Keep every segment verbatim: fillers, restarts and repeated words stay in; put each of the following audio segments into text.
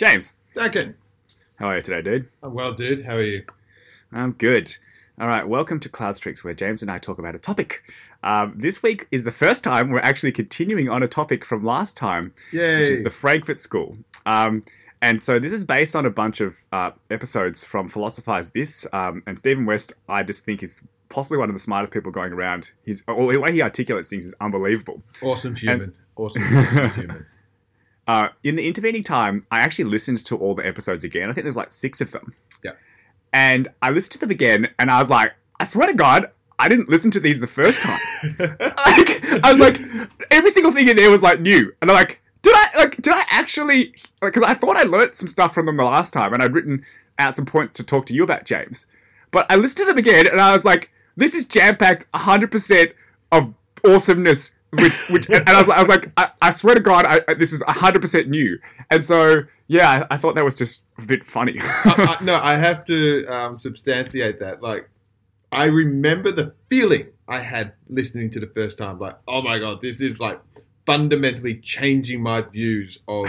James. Duncan. How are you today, dude? I'm well, dude. How are you? I'm good. All right, welcome to Cloud Streaks, where James and I talk about a topic. Um, this week is the first time we're actually continuing on a topic from last time, Yay. Which is the Frankfurt School. Um, and so this is based on a bunch of uh, episodes from Philosophize This, um, and Stephen West, I just think is possibly one of the smartest people going around. His, or the way he articulates things is unbelievable. Awesome human. And, awesome human. Uh, in the intervening time, I actually listened to all the episodes again. I think there's like six of them. Yeah. And I listened to them again, and I was like, I swear to God, I didn't listen to these the first time. like, I was like, every single thing in there was like new, and I'm like, did I like, did I actually? Because like, I thought I learnt some stuff from them the last time, and I'd written out some points to talk to you about, James. But I listened to them again, and I was like, this is jam packed, one hundred percent of awesomeness. Which, which, and I was like, I was like, I, I swear to God, I, I, this is one hundred percent new. And so, yeah, I, I thought that was just a bit funny. I, I, no, I have to um, substantiate that. Like, I remember the feeling I had listening to the first time. Like, oh my God, this is like fundamentally changing my views of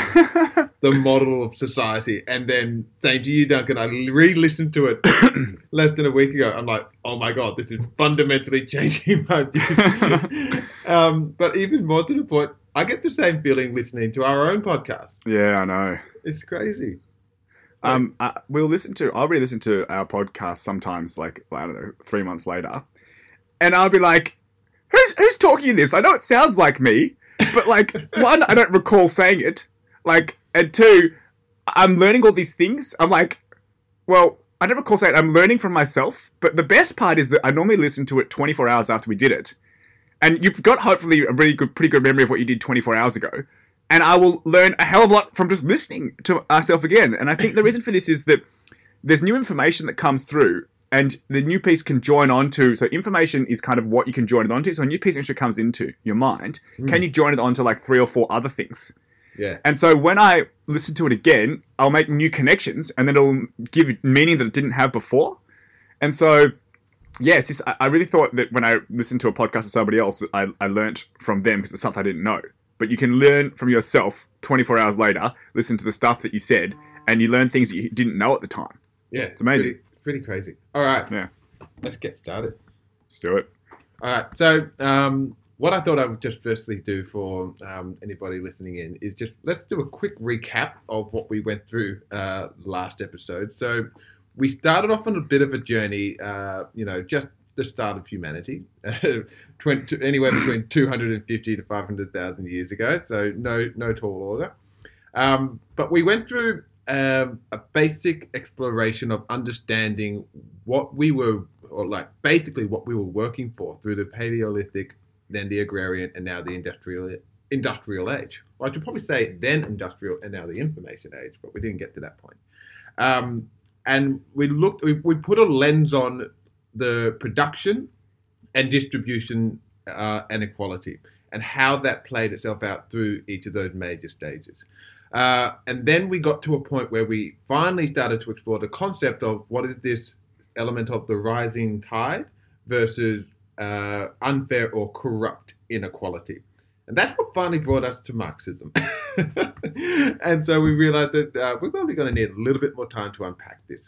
the model of society. And then, same to you, Duncan, I re-listened to it less than a week ago. I'm like, oh my God, this is fundamentally changing my views. Um, but even more to the point, I get the same feeling listening to our own podcast. Yeah, I know. It's crazy. Um, I, we'll listen to, I'll re-listen to our podcast sometimes, like, I don't know, three months later. And I'll be like, who's, who's talking this? I know it sounds like me, but like, one, I don't recall saying it. Like, and two, I'm learning all these things. I'm like, well, I don't recall saying it. I'm learning from myself. But the best part is that I normally listen to it twenty-four hours after we did it. And you've got, hopefully, a really good, pretty good memory of what you did twenty-four hours ago. And I will learn a hell of a lot from just listening to myself again. And I think the reason for this is that there's new information that comes through, and the new piece can join onto. So information is kind of what you can join it onto. So a new piece of information comes into your mind. Mm. Can you join it onto like three or four other things? Yeah. And so when I listen to it again, I'll make new connections, and then it'll give it meaning that it didn't have before. And so... yeah, it's just, I really thought that when I listened to a podcast with somebody else, I, I learnt from them because it's stuff I didn't know. But you can learn from yourself twenty-four hours later, listen to the stuff that you said, and you learn things that you didn't know at the time. Yeah. It's amazing. Pretty, pretty crazy. All right. Yeah. Let's get started. Let's do it. All right. So um, what I thought I would just firstly do for um, anybody listening in is just let's do a quick recap of what we went through uh, last episode. So... we started off on a bit of a journey, uh, you know, just the start of humanity, twenty, anywhere between two hundred fifty to five hundred thousand years ago. So no no tall order. Um, but we went through um, a basic exploration of understanding what we were, or like basically what we were working for through the Paleolithic, then the Agrarian, and now the Industrial industrial Age. Well, I should probably say then Industrial and now the Information Age, but we didn't get to that point. Um And we looked, we, we put a lens on the production and distribution uh, and equality and how that played itself out through each of those major stages. Uh, and then we got to a point where we finally started to explore the concept of what is this element of the rising tide versus uh, unfair or corrupt inequality. And that's what finally brought us to Marxism. And so we realized that uh, we're probably going to need a little bit more time to unpack this.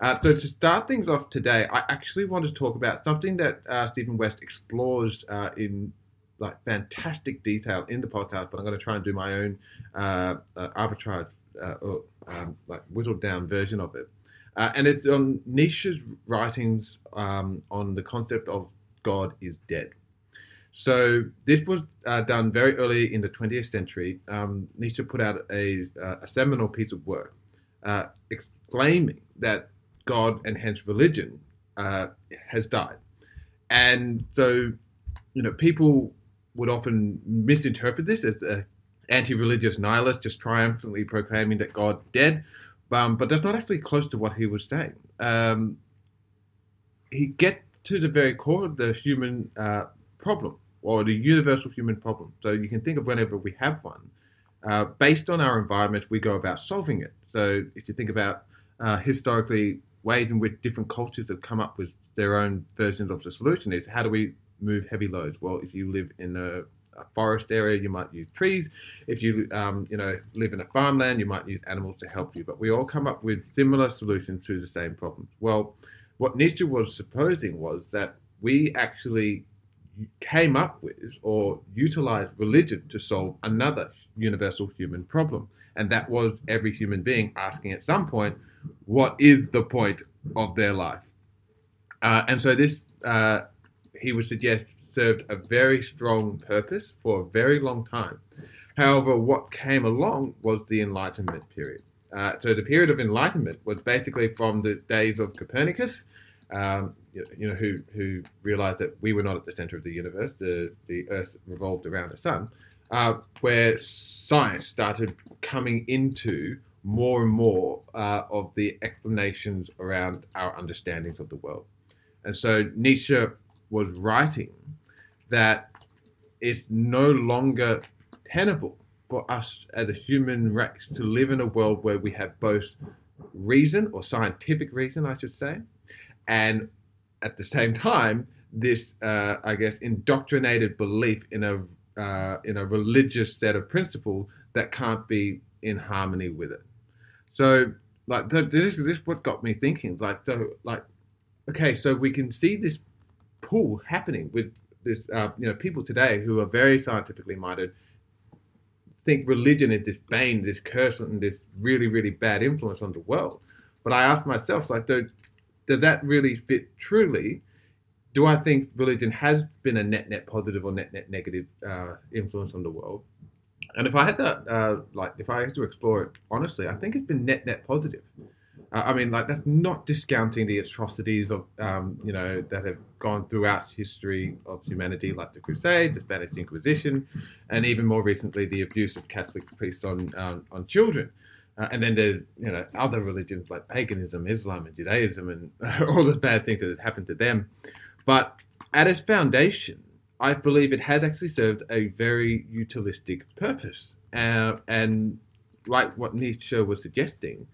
Uh, so to start things off today, I actually want to talk about something that uh, Stephen West explores uh, in like fantastic detail in the podcast, but I'm going to try and do my own uh, uh, arbitrage uh, or um, like whittled down version of it. Uh, and it's on Nietzsche's writings um, on the concept of God is dead. So this was uh, done very early in the twentieth century. Um, Nietzsche put out a, uh, a seminal piece of work uh, exclaiming that God and hence religion uh, has died. And so, you know, people would often misinterpret this as an anti-religious nihilist just triumphantly proclaiming that God dead, um, but that's not actually close to what he was saying. Um, he gets to the very core of the human uh, problem. Or the universal human problem. So you can think of whenever we have one, uh, based on our environment, we go about solving it. So if you think about uh, historically ways in which different cultures have come up with their own versions of the solution is how do we move heavy loads? Well, if you live in a a forest area, you might use trees. If you um, you know live in a farmland, you might use animals to help you. But we all come up with similar solutions to the same problems. Well, what Nietzsche was supposing was that we actually came up with or utilized religion to solve another universal human problem. And that was every human being asking at some point, what is the point of their life? Uh, and so this, uh, he would suggest, served a very strong purpose for a very long time. However, what came along was the Enlightenment period. Uh, so the period of Enlightenment was basically from the days of Copernicus, um, you, you know, who who realized that we were not at the center of the universe, the, the Earth revolved around the sun, uh, where science started coming into more and more uh, of the explanations around our understandings of the world. And so Nietzsche was writing that it's no longer tenable for us as a human race to live in a world where we have both reason, or scientific reason, I should say, and at the same time, this, uh, I guess, indoctrinated belief in a uh, in a religious set of principles that can't be in harmony with it. So, like, this is what got me thinking. Like, so, like, okay, so we can see this pull happening with this, uh, you know, people today who are very scientifically minded. Think religion is this bane, this curse, and this really, really bad influence on the world. But I asked myself, like, do, does that really fit truly? Do I think religion has been a net-net positive or net-net negative uh, influence on the world? And if I had to, uh, like, if I had to explore it honestly, I think it's been net-net positive. Uh, I mean, like, that's not discounting the atrocities of, um, you know, that have gone throughout history of humanity, like the Crusades, the Spanish Inquisition, and even more recently, the abuse of Catholic priests on um, on children. Uh, and then there's, you know, other religions like paganism, Islam, and Judaism, and uh, all the bad things that have happened to them. But at its foundation, I believe it has actually served a very utilistic purpose. Uh, and like what Nietzsche was suggesting,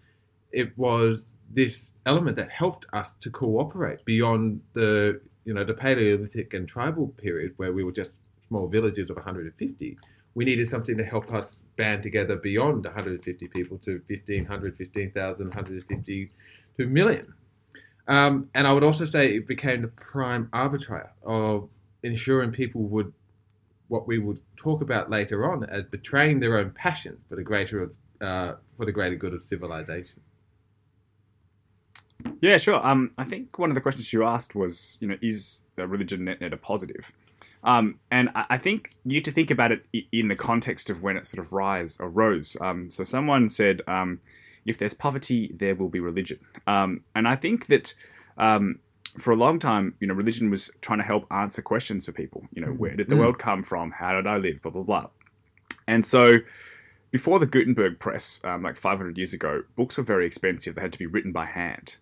it was this element that helped us to cooperate beyond the, you know, the Paleolithic and tribal period where we were just small villages of one hundred fifty. We needed something to help us band together beyond one hundred fifty people to fifteen hundred, fifteen thousand, one hundred fifty to a million. Um, and I would also say it became the prime arbiter of ensuring people would, what we would talk about later on as betraying their own passion for the greater of, uh, for the greater good of civilization. Yeah, sure. Um, I think one of the questions you asked was, you know, is religion net-net a positive? Um, and I think you need to think about it in the context of when it sort of rise or rose. Um, so someone said, um, if there's poverty, there will be religion. Um, and I think that um, for a long time, you know, religion was trying to help answer questions for people. You know, where did the mm. world come from? How did I live? Blah, blah, blah. And so before the Gutenberg press, um, like five hundred years ago, books were very expensive. They had to be written by hand.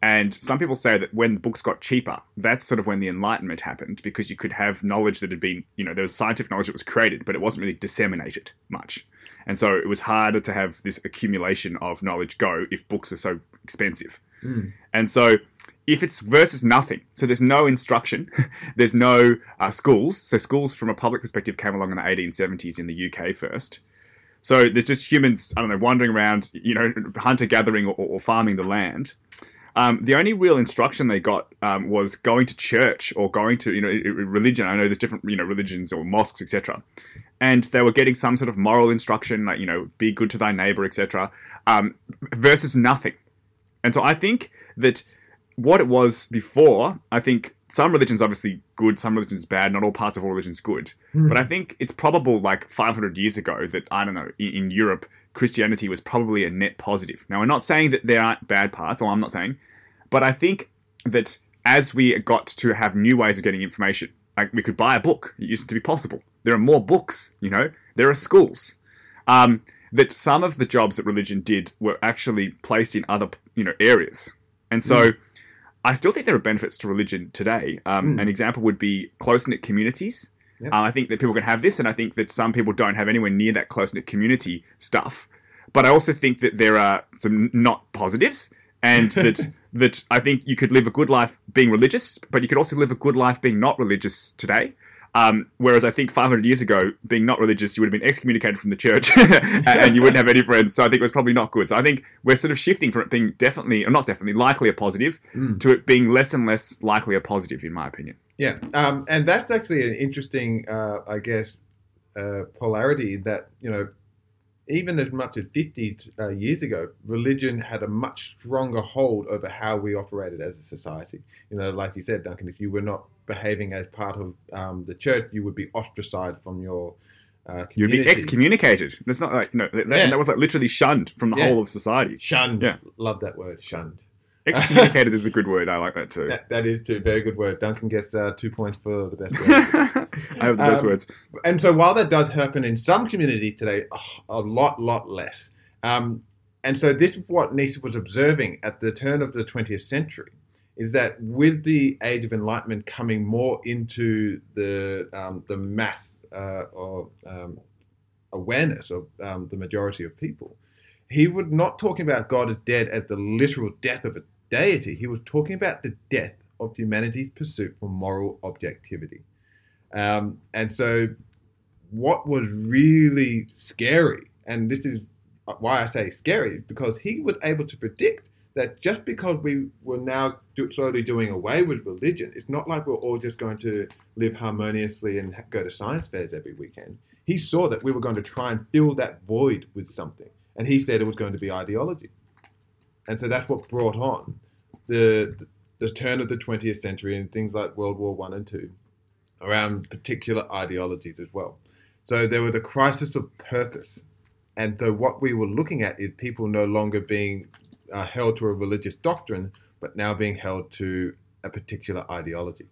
And some people say that when the books got cheaper, that's sort of when the Enlightenment happened, because you could have knowledge that had been, you know, there was scientific knowledge that was created, but it wasn't really disseminated much. And so it was harder to have this accumulation of knowledge go if books were so expensive. Mm. And so if it's versus nothing, so there's no instruction, there's no uh, schools. So schools from a public perspective came along in the eighteen seventies in the U K first. So there's just humans, I don't know, wandering around, you know, hunter-gathering or, or farming the land. Um, the only real instruction they got um, was going to church or going to, you know, religion. I know there's different, you know, religions or mosques, et cetera. And they were getting some sort of moral instruction, like, you know, be good to thy neighbor, et cetera, um, versus nothing. And so I think that what it was before, I think some religion's obviously good, some religion's bad, not all parts of all religion's good. Mm. But I think it's probable like five hundred years ago that, I don't know, in, in Europe, Christianity was probably a net positive. Now, I'm not saying that there aren't bad parts, or I'm not saying, but I think that as we got to have new ways of getting information, like we could buy a book, it used to be possible. There are more books, you know, there are schools. Um, that some of the jobs that religion did were actually placed in other, you know, areas. And so mm. I still think there are benefits to religion today. Um, mm. An example would be close-knit communities. Yep. Uh, I think that people can have this, and I think that some people don't have anywhere near that close-knit community stuff. But I also think that there are some not positives, and that that I think you could live a good life being religious, but you could also live a good life being not religious today. Um, whereas I think five hundred years ago, being not religious, you would have been excommunicated from the church and you wouldn't have any friends. So I think it was probably not good. So I think we're sort of shifting from it being definitely, or not definitely, likely a positive mm. to it being less and less likely a positive, in my opinion. Yeah. Um, and that's actually an interesting, uh, I guess, uh, polarity that, you know, even as much as fifty uh, years ago, religion had a much stronger hold over how we operated as a society. You know, like you said, Duncan, if you were not behaving as part of um, the church, you would be ostracized from your uh, community. You'd be excommunicated. That's not like, you know, that, yeah. that was like literally shunned from the yeah. whole of society. Shunned. Yeah. Love that word, shunned. Excommunicated is a good word. I like that too. That, that is too. Very good word. Duncan gets uh, two points for the best word. I have the best um, words. And so while that does happen in some communities today, oh, a lot, lot less. Um, and so this is what Nietzsche was observing at the turn of the twentieth century, is that with the Age of Enlightenment coming more into the um, the mass uh, or um, awareness of um, the majority of people, he was not talking about God as dead as the literal death of a deity. He was talking about the death of humanity's pursuit for moral objectivity. Um, and so what was really scary, and this is why I say scary, because he was able to predict that just because we were now do, slowly doing away with religion, it's not like we're all just going to live harmoniously and go to science fairs every weekend. He saw that we were going to try and fill that void with something. And he said it was going to be ideology. And so that's what brought on the, the the turn of the twentieth century and things like World War One and Two around particular ideologies as well. So there was a crisis of purpose. And so what we were looking at is people no longer being uh, held to a religious doctrine, but now being held to a particular ideology.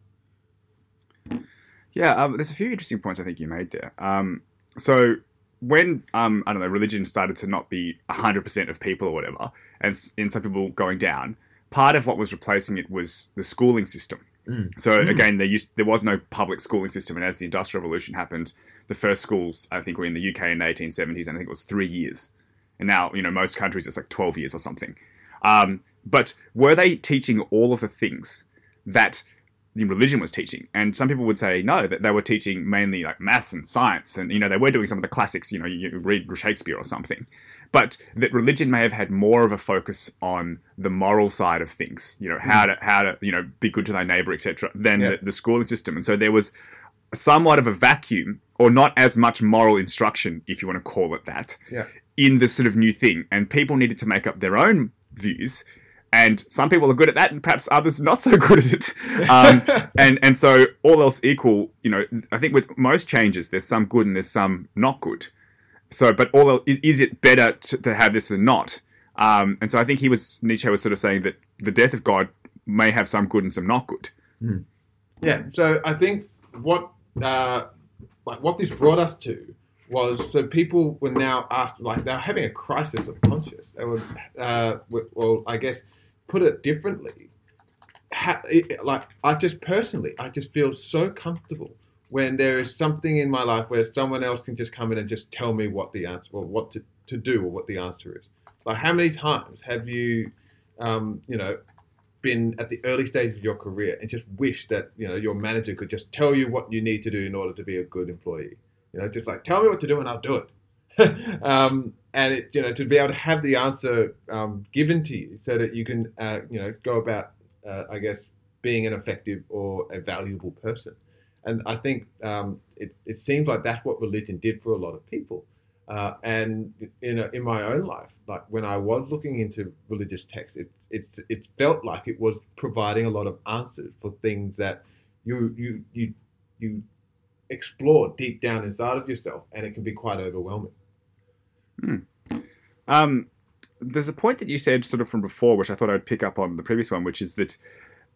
Yeah, um, there's a few interesting points I think you made there. Um, so... When, um, I don't know, religion started to not be one hundred percent of people or whatever, and, and some people going down, part of what was replacing it was the schooling system. Mm. So, mm. again, there used, there was no public schooling system, and as the Industrial Revolution happened, the first schools, I think, were in the U K in the eighteen seventies, and I think it was three years. And now, you know, most countries, it's like twelve years or something. Um, but were they teaching all of the things that the religion was teaching? And some people would say no, that they were teaching mainly like maths and science, and you know they were doing some of the classics, you know, you read Shakespeare or something, but that religion may have had more of a focus on the moral side of things, you know, how to how to you know be good to thy neighbor, etc., than yeah. the, the schooling system. And so there was somewhat of a vacuum, or not as much moral instruction, if you want to call it that, yeah. in this sort of new thing, and people needed to make up their own views. And some people are good at that, and perhaps others not so good at it. Um, and, and so all else equal, you know, I think with most changes, there's some good and there's some not good. So, but all else, is, is it better to, to have this than not? Um, and so I think he was, Nietzsche was sort of saying that the death of God may have some good and some not good. Mm. Yeah. So I think what, uh, like what this brought us to was, so people were now asked, like they were having a crisis of conscience. They were, uh, well, I guess, put it differently, ha- it, like I just personally, I just feel so comfortable when there is something in my life where someone else can just come in and just tell me what the answer, or what to, to do, or what the answer is. Like, how many times have you, um, you know, been at the early stage of your career and just wished that, you know, your manager could just tell you what you need to do in order to be a good employee? You know, just like, tell me what to do and I'll do it. um, and it, you know, to be able to have the answer um, given to you, so that you can, uh, you know, go about, uh, I guess, being an effective or a valuable person. And I think um, it, it seems like that's what religion did for a lot of people. Uh, and in a, in my own life, like when I was looking into religious texts, it it it felt like it was providing a lot of answers for things that you you you you explore deep down inside of yourself, and it can be quite overwhelming. Hmm. Um, there's a point that you said sort of from before, which I thought I'd pick up on the previous one, which is that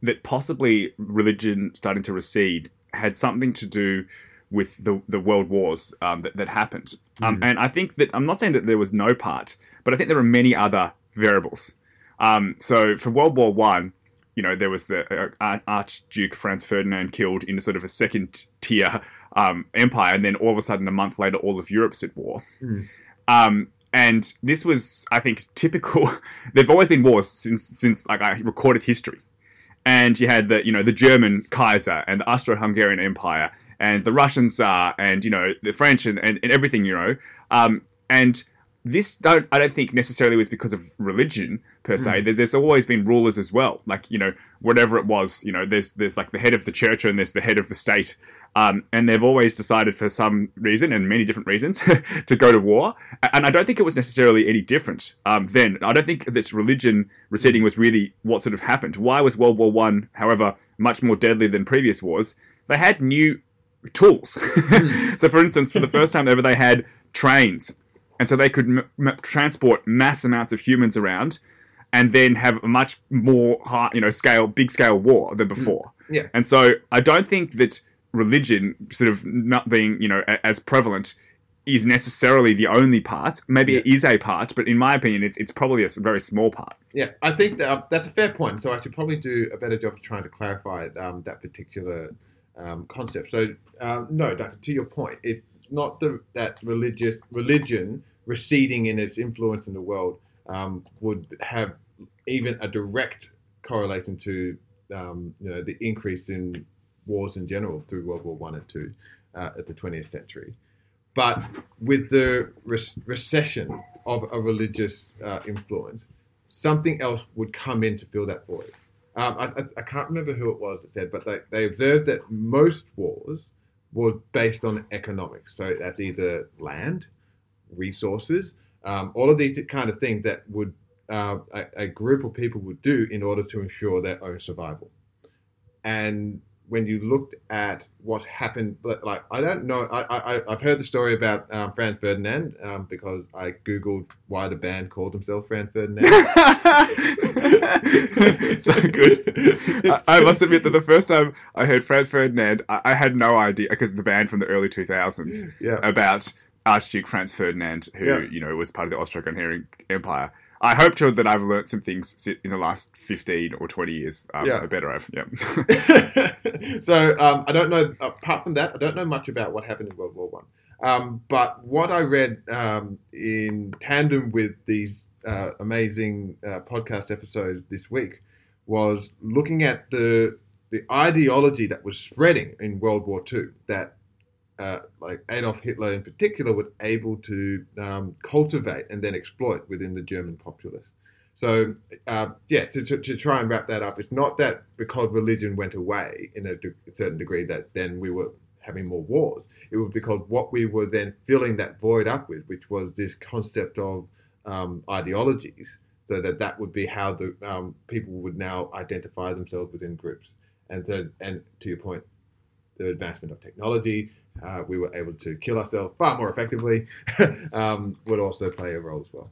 that possibly religion starting to recede had something to do with the the world wars um, that, that happened. Um, mm. And I think that, I'm not saying that there was no part, but I think there were many other variables. Um, so for World War One, you know, there was the uh, Archduke Franz Ferdinand killed in a sort of a second tier um, empire, and then all of a sudden a month later all of Europe's at war. Mm. Um, and this was, I think, typical. There've always been wars since, since like I recorded history. And you had the, you know, the German Kaiser and the Austro-Hungarian Empire and the Russian Tsar and, you know, the French and, and, and everything, you know. Um, and this, don't, I don't think necessarily was because of religion per se. Mm. There's always been rulers as well. Like, you know, whatever it was, you know, there's there's like the head of the church and there's the head of the state. Um, and they've always decided for some reason and many different reasons to go to war. And I don't think it was necessarily any different um, then. I don't think that religion receding was really what sort of happened. Why was World War One, however, much more deadly than previous wars? They had new tools. So, for instance, for the first time ever, they had trains. And so they could m- m- transport mass amounts of humans around and then have a much more high, you know, scale, big scale war than before. Yeah. And so I don't think that religion sort of not being, you know, a- as prevalent is necessarily the only part. Maybe yeah. it is a part, but in my opinion, it's it's probably a very small part. Yeah, I think that, uh, that's a fair point. So I should probably do a better job of trying to clarify um, that particular um, concept. So, uh, no, that, to your point, it's not the, that religious religion... receding in its influence in the world um, would have even a direct correlation to um, you know, the increase in wars in general through World War One and Two uh, at the twentieth century. But with the res- recession of a religious uh, influence, something else would come in to fill that void. Um, I, I, I can't remember who it was that said, but they, they observed that most wars were based on economics. So that's either land, resources, um, all of these kind of things that would uh, a, a group of people would do in order to ensure their own survival. And when you looked at what happened, like I don't know, I, I, I've heard the story about um, Franz Ferdinand um, because I googled why the band called themselves Franz Ferdinand. So good. I, I must admit that the first time I heard Franz Ferdinand, I, I had no idea, because the band from the early two thousands yeah. about Archduke Franz Ferdinand, who, yeah. you know, was part of the Austro-Hungarian Empire. I hope, Jordan, that I've learned some things in the last fifteen or twenty years. Um, yeah. I better have, yeah. So, um, I don't know, apart from that, I don't know much about what happened in World War One. Um, but what I read um, in tandem with these uh, amazing uh, podcast episodes this week was looking at the the ideology that was spreading in World War Two, that Uh, like Adolf Hitler in particular, was able to um, cultivate and then exploit within the German populace. So, uh, yeah, to, to, to try and wrap that up, it's not that because religion went away in a de- certain degree that then we were having more wars. It was because what we were then filling that void up with, which was this concept of um, ideologies, so that that would be how the um, people would now identify themselves within groups. And so, and to your point, the advancement of technology, Uh, we were able to kill ourselves far more effectively, um, would also play a role as well.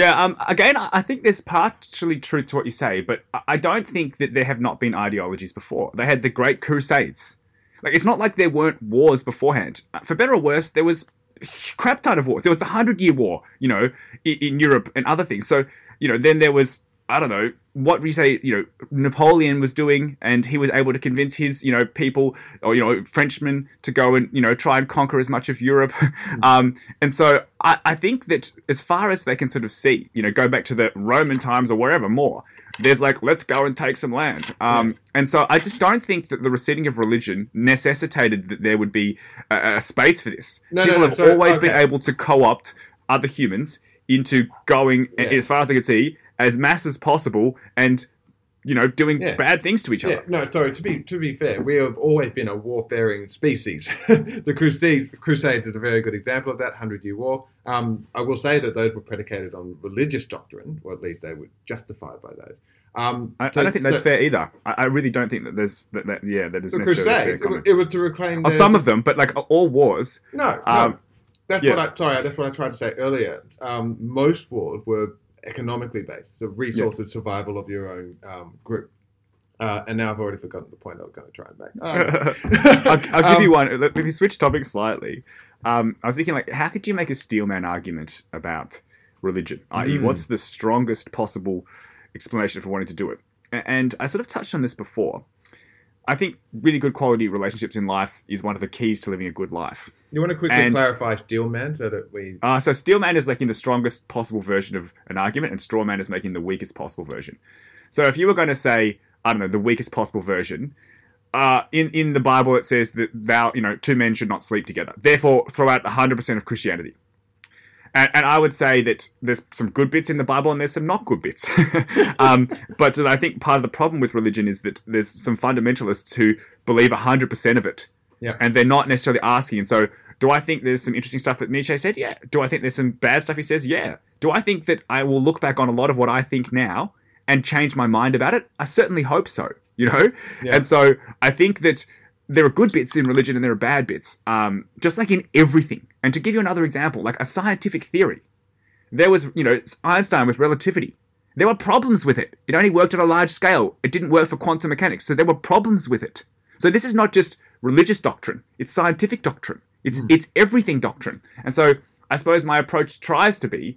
Yeah, um, again, I think there's partially truth to what you say, but I don't think that there have not been ideologies before. They had the Great Crusades. Like, it's not like there weren't wars beforehand. For better or worse, there was crap ton of wars. There was the Hundred-Year War, you know, in, in Europe and other things. So, you know, then there was, I don't know, what we say, you know, Napoleon was doing, and he was able to convince his, you know, people, or, you know, Frenchmen to go and, you know, try and conquer as much of Europe. Mm-hmm. Um, and so I, I think that as far as they can sort of see, you know, go back to the Roman times or wherever more, there's like, let's go and take some land. Um, yeah. And so I just don't think that the receding of religion necessitated that there would be a, a space for this. No, people no, no, have so, always okay. been able to co-opt other humans into going, yeah. as far as I can see, as mass as possible and, you know, doing yeah. bad things to each other. Yeah. No, sorry, to be to be fair, we have always been a warfaring species. The Crusades, Crusades is a very good example of that, Hundred-Year War. Um, I will say that those were predicated on religious doctrine, or at least they were justified by those. Um, I, so, I don't think that's so, fair either. I, I really don't think that there's that, that yeah, that is the necessarily Crusades, fair comment. It was to reclaim the... oh, some of them, but like all wars. No, um, no. That's yeah. what I sorry, that's what I tried to say earlier. Um, most wars were economically based, the resource yep. of survival of your own um, group. Uh, and now I've already forgotten the point I was going to try and make. Um, I'll, I'll give um, you one. If you switch topics slightly, um, I was thinking, like, how could you make a Steelman argument about religion? that is, mm. what's the strongest possible explanation for wanting to do it? And I sort of touched on this before. I think really good quality relationships in life is one of the keys to living a good life. You want to quickly and, clarify Steelman so that we... Uh, so Steelman is making the strongest possible version of an argument, and Strawman is making the weakest possible version. So if you were going to say, I don't know, the weakest possible version, uh, in, in the Bible, it says that thou, you know, two men should not sleep together. Therefore, throw out one hundred percent of Christianity. And, and I would say that there's some good bits in the Bible and there's some not good bits. um, but I think part of the problem with religion is that there's some fundamentalists who believe one hundred percent of it. Yeah. And they're not necessarily asking. And so do I think there's some interesting stuff that Nietzsche said? Yeah. Do I think there's some bad stuff he says? Yeah. Do I think that I will look back on a lot of what I think now and change my mind about it? I certainly hope so, you know? Yeah. And so I think that there are good bits in religion and there are bad bits, um, just like in everything. And to give you another example, like a scientific theory, there was, you know, Einstein with relativity. There were problems with it. It only worked on a large scale. It didn't work for quantum mechanics. So there were problems with it. So this is not just religious doctrine. It's scientific doctrine. It's mm. it's everything doctrine. And so I suppose my approach tries to be,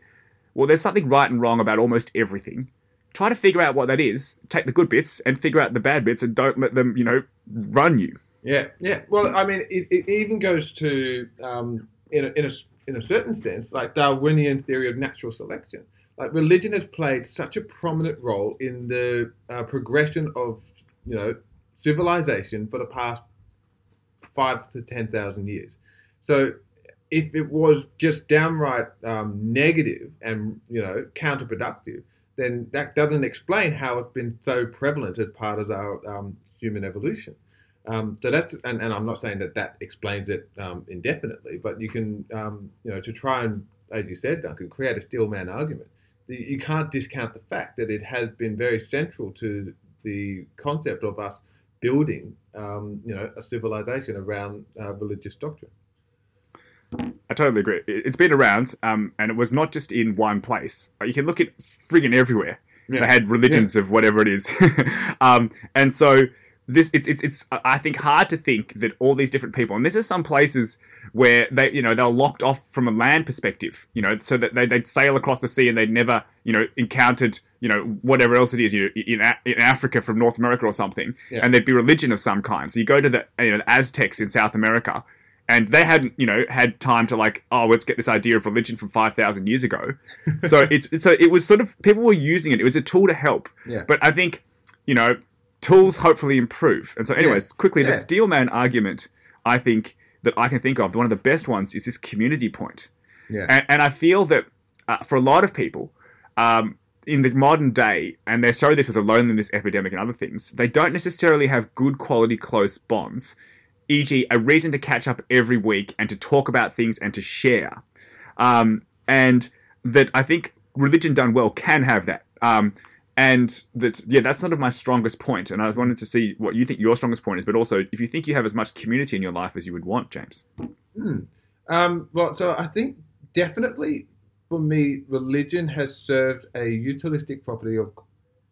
well, there's something right and wrong about almost everything. Try to figure out what that is, take the good bits and figure out the bad bits and don't let them, you know, run you. Yeah, yeah. Well, I mean, it, it even goes to, um, in, a, in, a, in a certain sense, like Darwinian theory of natural selection. Like religion has played such a prominent role in the uh, progression of, you know, civilization for the past five to ten thousand years. So, if it was just downright um, negative and you know counterproductive, then that doesn't explain how it's been so prevalent as part of our um, human evolution. Um, so that's and, and I'm not saying that that explains it um, indefinitely, but you can um, you know to try and, as you said, Duncan, create a steel man argument. You can't discount the fact that it has been very central to the concept of us building, um, you know, a civilization around uh, religious doctrine. I totally agree. It's been around, um, and it was not just in one place. You can look at friggin' everywhere. Yeah. They had religions yeah. of whatever it is, um, and so this it's it's it's I think hard to think that all these different people, and this is some places where they you know they're locked off from a land perspective, you know, so that they they'd sail across the sea and they'd never you know encountered. you know, whatever else it is, you know, in, in Africa from North America or something, yeah. and there'd be religion of some kind. So you go to the, you know, the Aztecs in South America, and they hadn't, you know, had time to like, oh, let's get this idea of religion from five thousand years ago. so it's so it was sort of, people were using it. It was a tool to help. Yeah. But I think, you know, tools hopefully improve. And so anyways, yeah. quickly, yeah. the steel man argument, I think, that I can think of, one of the best ones is this community point. Yeah. And, and I feel that uh, for a lot of people, um, in the modern day, and they show this with the loneliness epidemic and other things, they don't necessarily have good quality close bonds, for example, a reason to catch up every week and to talk about things and to share. Um, and that I think religion done well can have that. Um, and that, yeah, that's sort of my strongest point. And I was wanting to see what you think your strongest point is, but also if you think you have as much community in your life as you would want, James. Hmm. Um, well, so I think definitely... For me, religion has served a utilistic property of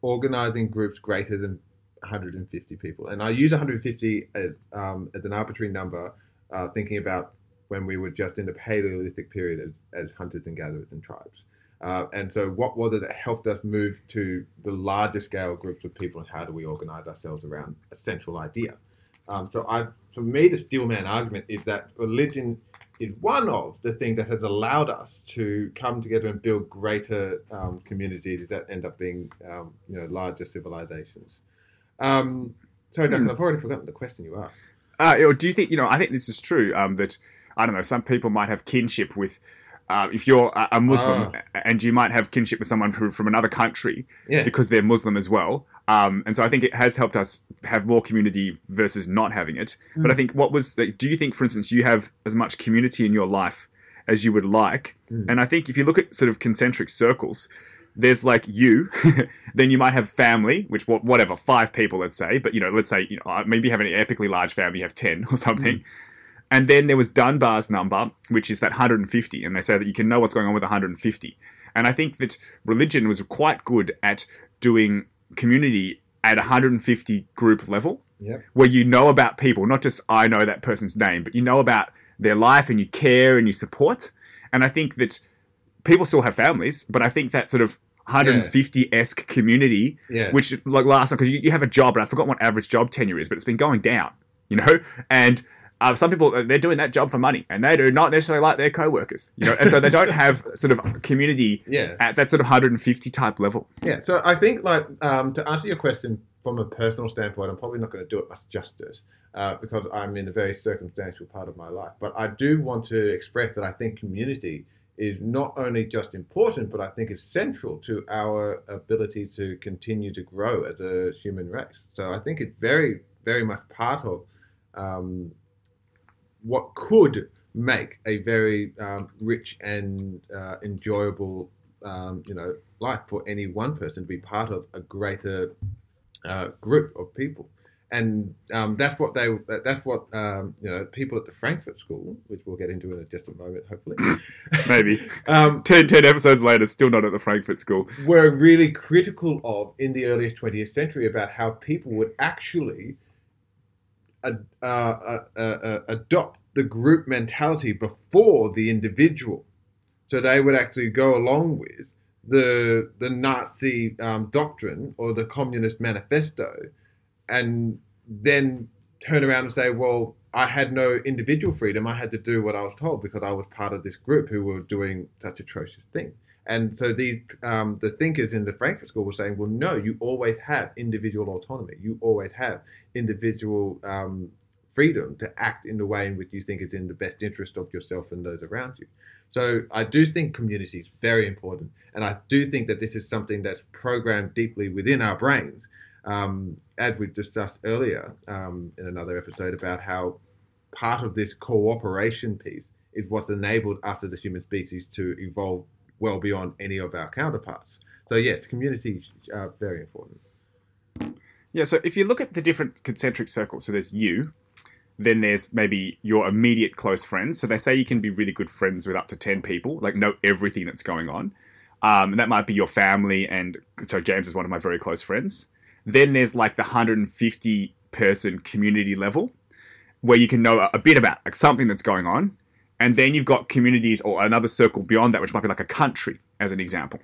organising groups greater than one hundred fifty people. And I use one hundred fifty as, um, as an arbitrary number, uh, thinking about when we were just in the Paleolithic period as, as hunters and gatherers and tribes. Uh, and so what was it that helped us move to the larger scale groups of people, and how do we organise ourselves around a central idea? Um, so I, for me, the steel man argument is that religion is one of the things that has allowed us to come together and build greater um, communities that end up being, um, you know, larger civilizations. Um, sorry, Duncan, mm. I've already forgotten the question you asked. Uh, do you think, you know, I think this is true, um, that, I don't know, some people might have kinship with, uh, if you're a Muslim, oh. and you might have kinship with someone who, from another country yeah. because they're Muslim as well. Um, and so I think it has helped us have more community versus not having it. Mm. But I think what was, the, do you think, for instance, you have as much community in your life as you would like? Mm. And I think if you look at sort of concentric circles, there's like you, then you might have family, which whatever, five people, let's say. But, you know, let's say, you know, maybe you have an epically large family, you have ten or something. Mm. And then there was Dunbar's number, which is that one hundred fifty. And they say that you can know what's going on with one hundred fifty. And I think that religion was quite good at doing community at one hundred fifty group level, yep. where you know about people, not just I know that person's name, but you know about their life and you care and you support. And I think that people still have families, but I think that sort of one hundred fifty-esque yeah. community, yeah. which like last time, because you, you have a job, and I forgot what average job tenure is, but it's been going down, you know, and Uh, some people, they're doing that job for money, and they do not necessarily like their co-workers, you know, and so they don't have sort of community yeah. at that sort of one hundred fifty type level. Yeah, so I think like um, to answer your question from a personal standpoint, I'm probably not going to do it much justice uh, because I'm in a very circumstantial part of my life. But I do want to express that I think community is not only just important, but I think is central to our ability to continue to grow as a human race. So I think it's very, very much part of um, what could make a very um, rich and uh, enjoyable um, you know, life for any one person to be part of a greater uh, group of people. And um, that's what they, that's what, um, you know, people at the Frankfurt School, which we'll get into in just a moment, hopefully. Maybe. um, ten, ten episodes later, still not at the Frankfurt School. Were really critical of in the earliest twentieth century about how people would actually ad, uh, uh, uh, uh, adopt the group mentality before the individual. So they would actually go along with the, the Nazi um, doctrine or the Communist Manifesto, and then turn around and say, well, I had no individual freedom. I had to do what I was told because I was part of this group who were doing such atrocious things. And so the, um, the thinkers in the Frankfurt School were saying, well, no, you always have individual autonomy. You always have individual um, freedom to act in the way in which you think is in the best interest of yourself and those around you. So I do think community is very important. And I do think that this is something that's programmed deeply within our brains. Um, as we discussed earlier um, in another episode about how part of this cooperation piece is what's enabled us as a human species to evolve well beyond any of our counterparts. So yes, communities are very important. Yeah, so if you look at the different concentric circles, so there's you, then there's maybe your immediate close friends. So they say you can be really good friends with up to ten people, like know everything that's going on. Um, and that might be your family, and so James is one of my very close friends. Then there's like the one hundred fifty person community level where you can know a bit about like something that's going on. And then you've got communities or another circle beyond that, which might be like a country as an example.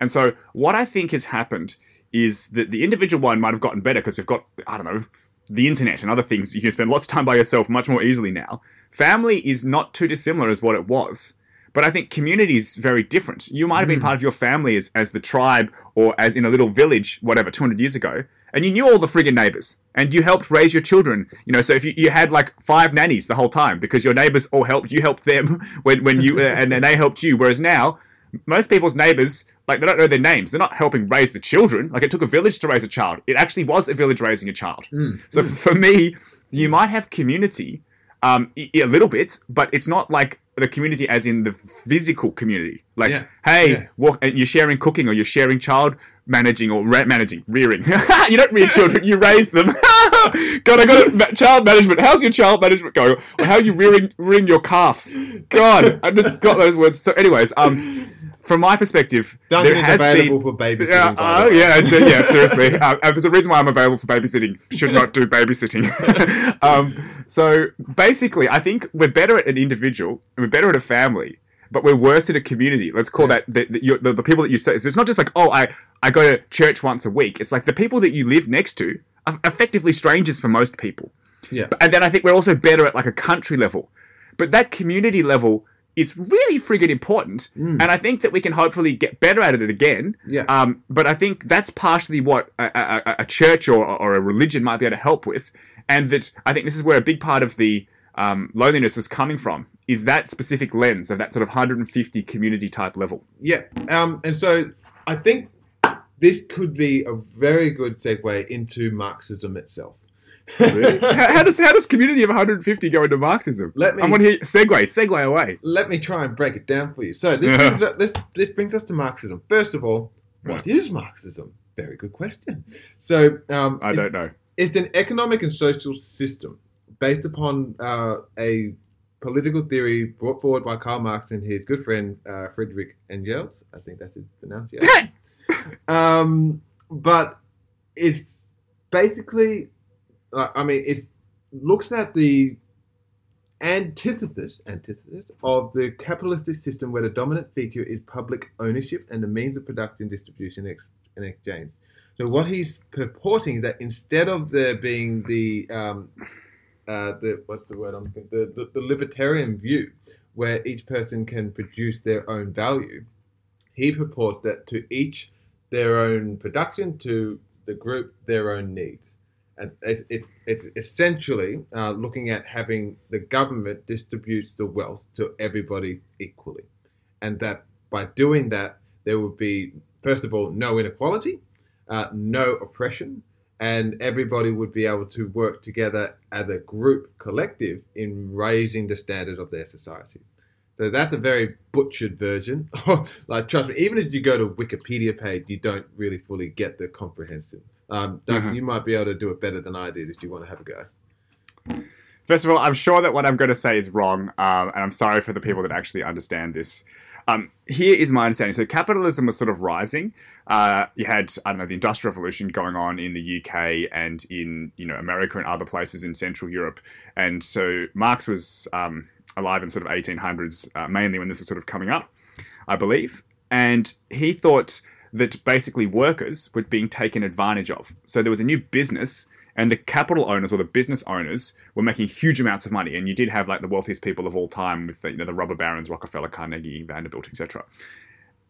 And so what I think has happened is that the individual one might have gotten better because we've got, I don't know, the internet and other things. You can spend lots of time by yourself much more easily now. Family is not too dissimilar as what it was. But I think community is very different. You might have been part of your family as, as the tribe or as in a little village, whatever, two hundred years ago. And you knew all the friggin' neighbors. And you helped raise your children. You know, so if you, you had like five nannies the whole time because your neighbors all helped, you helped them when, when you, uh, and then they helped you. Whereas now, most people's neighbors, like they don't know their names. They're not helping raise the children. Like it took a village to raise a child. It actually was a village raising a child. Mm. So mm. for me, you might have community um, a little bit, but it's not like the community as in the physical community. Like, yeah. hey, yeah. Walk, and you're sharing cooking or you're sharing child managing or re- managing, rearing. You don't rear children, you raise them. God, I got it. Child management. How's your child management going? Or how are you rearing, rearing your calves? God, I've just got those words. So anyways, um, from my perspective, Duncan there has available been... available for babysitting. Uh, uh, yeah, yeah, seriously. Uh, there's a reason why I'm available for babysitting. Should not do babysitting. um, so basically, I think we're better at an individual, we're better at a family, but we're worse at a community. Let's call yeah. that the, the, the, the people that you serve. So it's not just like, oh, I, I go to church once a week. It's like the people that you live next to are effectively strangers for most people. Yeah. But, and then I think we're also better at like a country level. But that community level... it's really friggin' important, mm. and I think that we can hopefully get better at it again. Yeah. Um, but I think that's partially what a, a, a church or, or a religion might be able to help with, and that I think this is where a big part of the um, loneliness is coming from, is that specific lens of that sort of one hundred fifty community type level. Yeah, um, and so I think this could be a very good segue into Marxism itself. Really? how, how does how does community of one hundred fifty go into Marxism? Let me, I want to hear segue, segue away. Let me try and break it down for you. So this brings us, this, this brings us to Marxism. First of all, what yeah. is Marxism? Very good question. So um, I don't know. It's an economic and social system based upon uh, a political theory brought forward by Karl Marx and his good friend uh, Friedrich Engels. I think that's his pronunciation. um, but it's basically. I mean, it looks at the antithesis, antithesis of the capitalistic system where the dominant feature is public ownership and the means of production, distribution, and exchange. So what he's purporting that instead of there being the, um, uh, the what's the word I'm thinking, the, the, the libertarian view where each person can produce their own value, he purports that to each their own production, to the group their own needs. And it's, it's, it's essentially uh, looking at having the government distribute the wealth to everybody equally. And that by doing that, there would be, first of all, no inequality, uh, no oppression, and everybody would be able to work together as a group collective in raising the standards of their society. So that's a very butchered version. Like, trust me, even if you go to Wikipedia page, you don't really fully get the comprehensive. Um, Doug, mm-hmm. You might be able to do it better than I did if you want to have a go. First of all, I'm sure that what I'm going to say is wrong, um, and I'm sorry for the people that actually understand this. Um, here is my understanding. So capitalism was sort of rising. Uh, you had, I don't know, the Industrial Revolution going on in the U K and in, you know, America and other places in Central Europe. And so Marx was um, alive in sort of eighteen hundreds, uh, mainly when this was sort of coming up, I believe. And he thought that basically workers were being taken advantage of. So there was a new business, and the capital owners or the business owners were making huge amounts of money. And you did have like the wealthiest people of all time with the, you know, the rubber barons, Rockefeller, Carnegie, Vanderbilt, et cetera.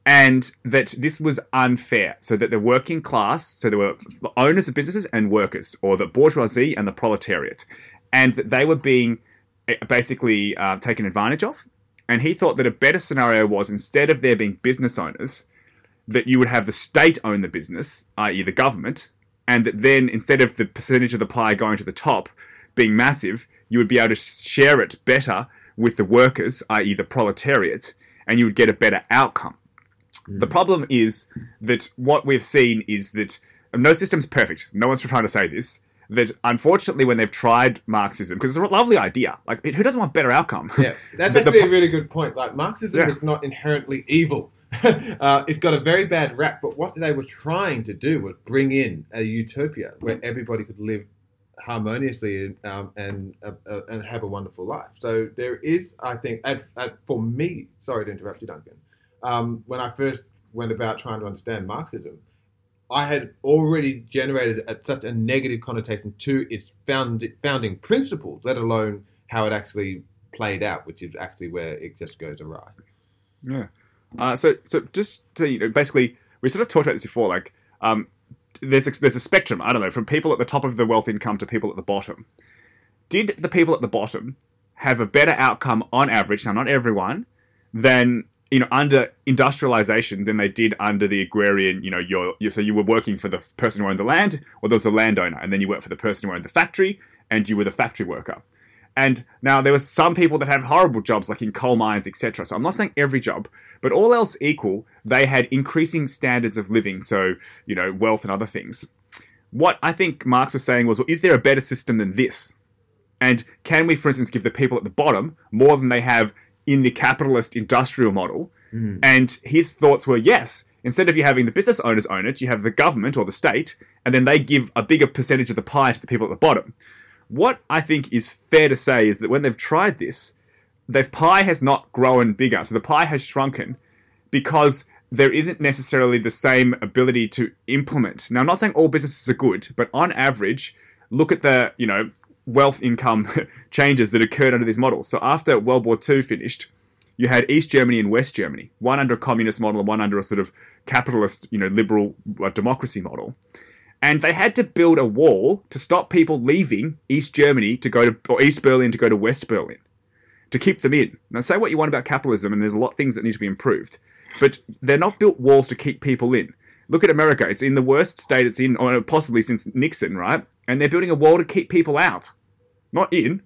And that this was unfair. So that the working class, so there were owners of businesses and workers, or the bourgeoisie and the proletariat. And that they were being basically uh, taken advantage of. And he thought that a better scenario was, instead of there being business owners, that you would have the state own the business, that is the government, and that then instead of the percentage of the pie going to the top being massive, you would be able to share it better with the workers, that is the proletariat, and you would get a better outcome. Mm. The problem is that what we've seen is that no system's perfect. No one's trying to say this. That unfortunately, when they've tried Marxism, because it's a lovely idea, like who doesn't want better outcome? Yeah, that's actually the, a really good point. Like Marxism yeah. is not inherently evil. uh, it's got a very bad rap, but what they were trying to do was bring in a utopia where everybody could live harmoniously and um, and, uh, uh, and have a wonderful life. So there is, I think, at, at, for me, sorry to interrupt you, Duncan, um, when I first went about trying to understand Marxism, I had already generated a, such a negative connotation to its found, founding principles, let alone how it actually played out, which is actually where it just goes awry. Yeah. Uh, so, so just to, you know, basically, we sort of talked about this before. Like, um, there's a, there's a spectrum. I don't know, from people at the top of the wealth income to people at the bottom. Did the people at the bottom have a better outcome on average? Now, not everyone, than you know under industrialization than they did under the agrarian. You know, your, your so you were working for the person who owned the land, or there was a landowner, and then you worked for the person who owned the factory, and you were the factory worker. And now there were some people that had horrible jobs, like in coal mines, et cetera. So I'm not saying every job, but all else equal, they had increasing standards of living. So, you know, wealth and other things. What I think Marx was saying was, well, is there a better system than this? And can we, for instance, give the people at the bottom more than they have in the capitalist industrial model? Mm. And his thoughts were, yes, instead of you having the business owners own it, you have the government or the state, and then they give a bigger percentage of the pie to the people at the bottom. What I think is fair to say is that when they've tried this, the pie has not grown bigger. So the pie has shrunken because there isn't necessarily the same ability to implement. Now, I'm not saying all businesses are good, but on average, look at the, you know, wealth income changes that occurred under these models. So after World War Two finished, you had East Germany and West Germany, one under a communist model and one under a sort of capitalist, you know, liberal democracy model. And they had to build a wall to stop people leaving East Germany to go to, or East Berlin to go to West Berlin, to keep them in. Now, say what you want about capitalism, and there's a lot of things that need to be improved, but they're not built walls to keep people in. Look at America. It's in the worst state it's in, or possibly since Nixon, right? And they're building a wall to keep people out, not in.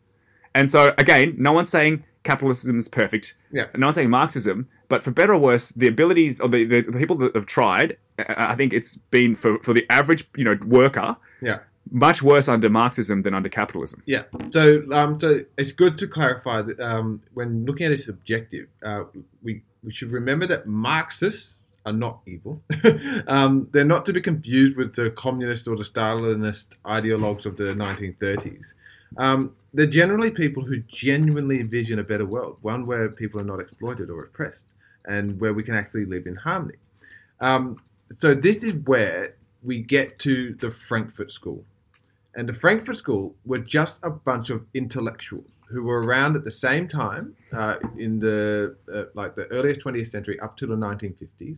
And so, again, no one's saying capitalism is perfect. Yeah. No one's saying Marxism. But for better or worse, the abilities of the, the people that have tried, I think it's been for, for the average, you know, worker, yeah, much worse under Marxism than under capitalism. Yeah. So, um, so it's good to clarify that um, when looking at a subjective, uh, we we should remember that Marxists are not evil. um, they're not to be confused with the communist or the Stalinist ideologues of the nineteen thirties. Um, they're generally people who genuinely envision a better world, one where people are not exploited or oppressed, and where we can actually live in harmony. Um, so this is where we get to the Frankfurt School. And the Frankfurt School were just a bunch of intellectuals who were around at the same time uh, in the uh, like the earliest twentieth century up to the nineteen fifties,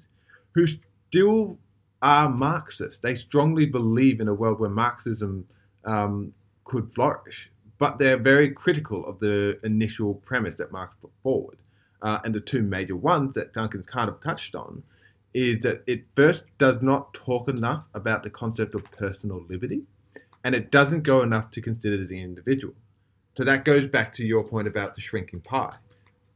who still are Marxists. They strongly believe in a world where Marxism um, could flourish, but they're very critical of the initial premise that Marx put forward. Uh, and the two major ones that Duncan's kind of touched on is that it first does not talk enough about the concept of personal liberty, and it doesn't go enough to consider the individual. So that goes back to your point about the shrinking pie,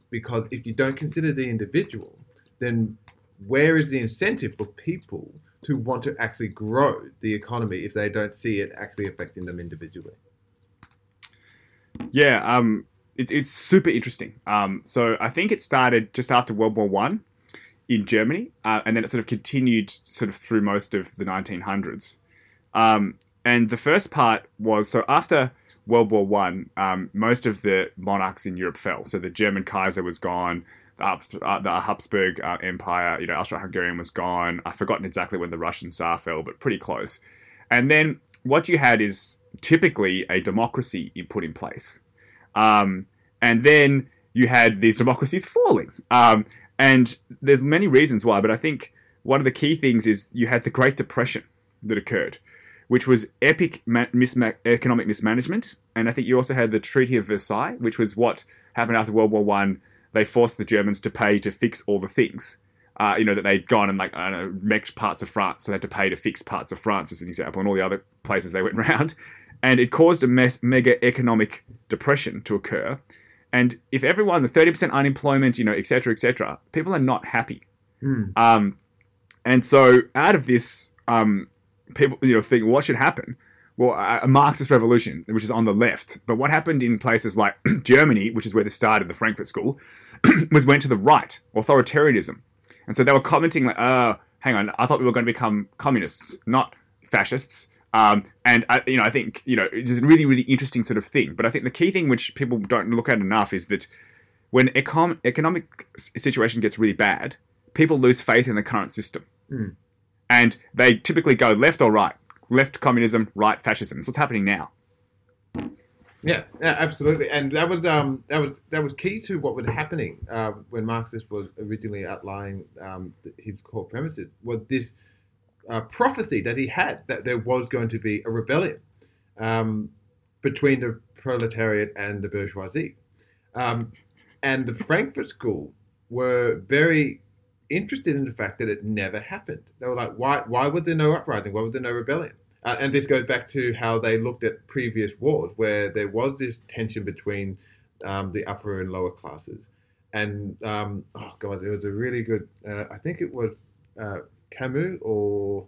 because if you don't consider the individual, then where is the incentive for people to want to actually grow the economy if they don't see it actually affecting them individually? Yeah, um, it, it's super interesting. Um, so I think it started just after World War One in Germany, uh, and then it sort of continued sort of through most of the nineteen hundreds. Um, and the first part was, so after World War One, um, most of the monarchs in Europe fell. So the German Kaiser was gone. The Habsburg uh, Empire, you know, Austro-Hungarian was gone. I've forgotten exactly when the Russian Tsar fell, but pretty close. And then what you had is typically a democracy put in place. Um, and then you had these democracies falling. Um, and there's many reasons why, but I think one of the key things is you had the Great Depression that occurred, which was epic ma- misma- economic mismanagement. And I think you also had the Treaty of Versailles, which was what happened after World War One. They forced the Germans to pay to fix all the things, uh, you know, that they'd gone and, like, I don't know, wrecked parts of France. So they had to pay to fix parts of France, as an example, and all the other places they went round. And it caused a mess, mega economic depression to occur. And if everyone, the thirty percent unemployment, you know, et cetera, et cetera, people are not happy. Mm. Um, and so out of this, um, people, you know, think, what should happen? Well, a Marxist revolution, which is on the left. But what happened in places like Germany, which is where this started, the Frankfurt School, was went to the right, authoritarianism. And so they were commenting like, oh, hang on, I thought we were going to become communists, not fascists. Um, and, I, you know, I think, you know, it's a really, really interesting sort of thing. But I think the key thing which people don't look at enough is that when econ- economic situation gets really bad, people lose faith in the current system. Mm. And they typically go left or right. Left communism, right fascism. That's what's happening now. Yeah, yeah, absolutely. And that was um, that was that was key to what was happening uh, when Marxist was originally outlining um, his core premises, was this uh, prophecy that he had that there was going to be a rebellion um, between the proletariat and the bourgeoisie. Um, and the Frankfurt School were very interested in the fact that it never happened. They were like, why why was there no uprising? Why was there no rebellion? Uh, and this goes back to how they looked at previous wars, where there was this tension between um, the upper and lower classes. And, um, oh, God, there was a really good, uh, I think it was uh, Camus or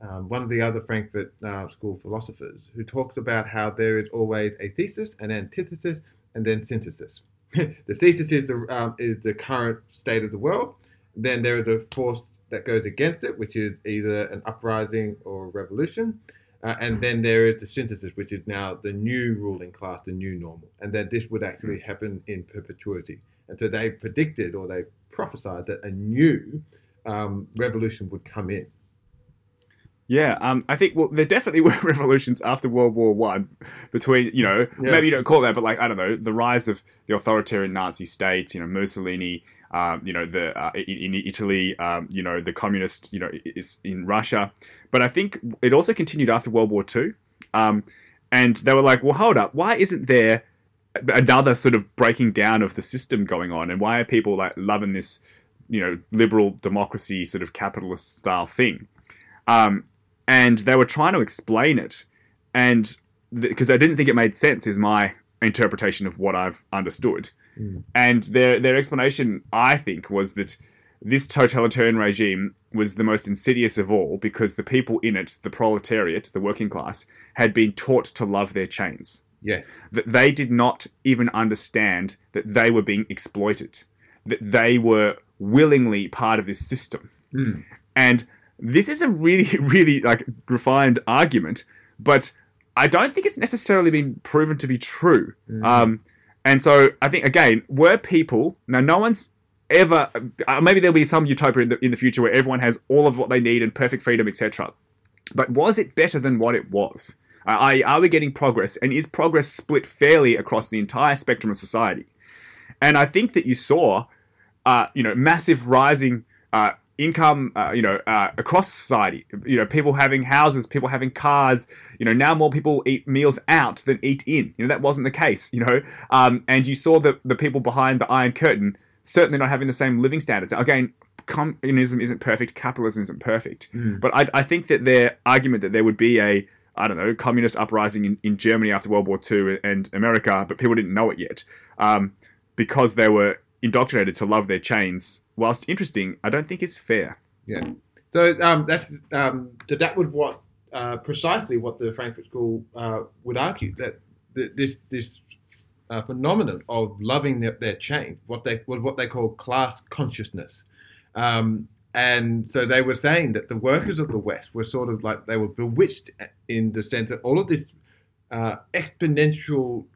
um, one of the other Frankfurt uh, School philosophers who talks about how there is always a thesis, an antithesis, and then synthesis. The thesis is the, um, is the current state of the world. Then there is a force that goes against it, which is either an uprising or a revolution. Uh, and then there is the synthesis, which is now the new ruling class, the new normal. And that this would actually happen in perpetuity. And so they predicted, or they prophesied, that a new um, revolution would come in. Yeah, um, I think, well, there definitely were revolutions after World War One between, you know, yeah. maybe you don't call that, but, like, I don't know, the rise of the authoritarian Nazi states, you know, Mussolini, um, you know, the uh, in, in Italy, um, you know, the communist, you know, is in Russia. But I think it also continued after World War Two. Um, and they were like, well, hold up, why isn't there another sort of breaking down of the system going on? And why are people, like, loving this, you know, liberal democracy sort of capitalist style thing? Um And they were trying to explain it, and because th- they didn't think it made sense, is my interpretation of what I've understood. Mm. And their their explanation, I think, was that this totalitarian regime was the most insidious of all because the people in it, the proletariat, the working class, had been taught to love their chains. Yes, that they did not even understand that they were being exploited, that they were willingly part of this system, mm. and. This is a really, really, like, refined argument, but I don't think it's necessarily been proven to be true. Mm. Um, and so I think, again, were people... Now, no one's ever... Uh, maybe there'll be some utopia in the, in the future where everyone has all of what they need and perfect freedom, et cetera. But was it better than what it was? Uh, that is, are we getting progress? And is progress split fairly across the entire spectrum of society? And I think that you saw, uh, you know, massive rising... Uh, income, uh, you know, uh, across society, you know, people having houses, people having cars, you know, now more people eat meals out than eat in. You know, that wasn't the case, you know. Um, and you saw the, the people behind the Iron Curtain certainly not having the same living standards. Again, communism isn't perfect, capitalism isn't perfect. Mm. But I, I think that their argument that there would be a, I don't know, communist uprising in, in Germany after World War Two and America, but people didn't know it yet, um, because they were indoctrinated to love their chains, whilst interesting, I don't think it's fair. Yeah. So um, that's um, so that would what uh, precisely what the Frankfurt School uh, would argue, that th- this this uh, phenomenon of loving their, their chains, what they what they call class consciousness. Um, and so they were saying that the workers of the West were sort of like, they were bewitched in the sense that all of this uh, exponential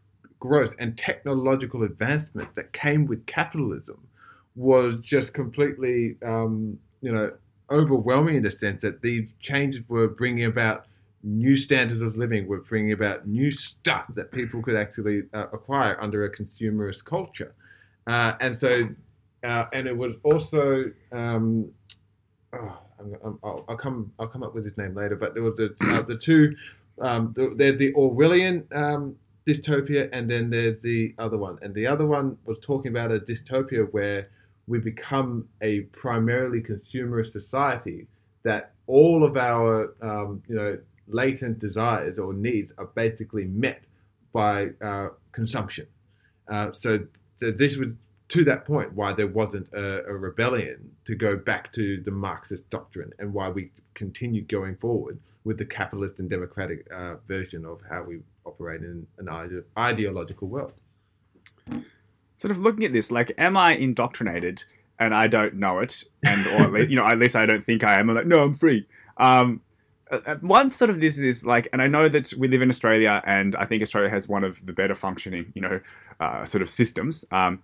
growth and technological advancement that came with capitalism was just completely, um, you know, overwhelming in the sense that these changes were bringing about new standards of living, were bringing about new stuff that people could actually uh, acquire under a consumerist culture. Uh, and so, uh, and it was also, um, oh, I'm, I'm, I'll, I'll come, I'll come up with his name later, but there was the, uh, the two, um, the, the Orwellian um, dystopia, and then there's the other one. And the other one was talking about a dystopia where we become a primarily consumerist society, that all of our, um, you know, latent desires or needs are basically met by uh, consumption. Uh, so, so this was to that point why there wasn't a, a rebellion to go back to the Marxist doctrine, and why we continued going forward with the capitalist and democratic uh, version of how we operate in an ide- ideological world. Sort of looking at this, like, am I indoctrinated and I don't know it, and or at least, you know, at least I don't think I am. I'm like, no, I'm free. Um, one sort of this is like, and I know that we live in Australia, and I think Australia has one of the better functioning, you know, uh, sort of systems. Um,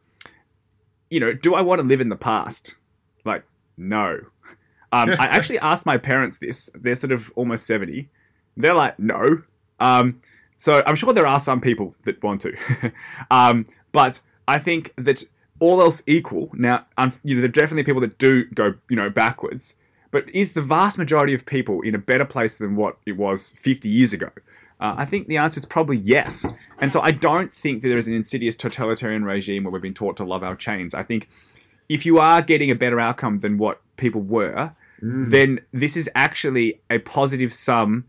you know, do I want to live in the past? Like, no. Um, I actually asked my parents this. They're sort of almost seventy. They're like, no. Um, so I'm sure there are some people that want to, um, but I think that all else equal, now, um, you know, there are definitely people that do go, you know, backwards, but is the vast majority of people in a better place than what it was fifty years ago? Uh, I think the answer is probably yes. And so I don't think that there is an insidious totalitarian regime where we've been taught to love our chains. I think if you are getting a better outcome than what people were, mm. then this is actually a positive sum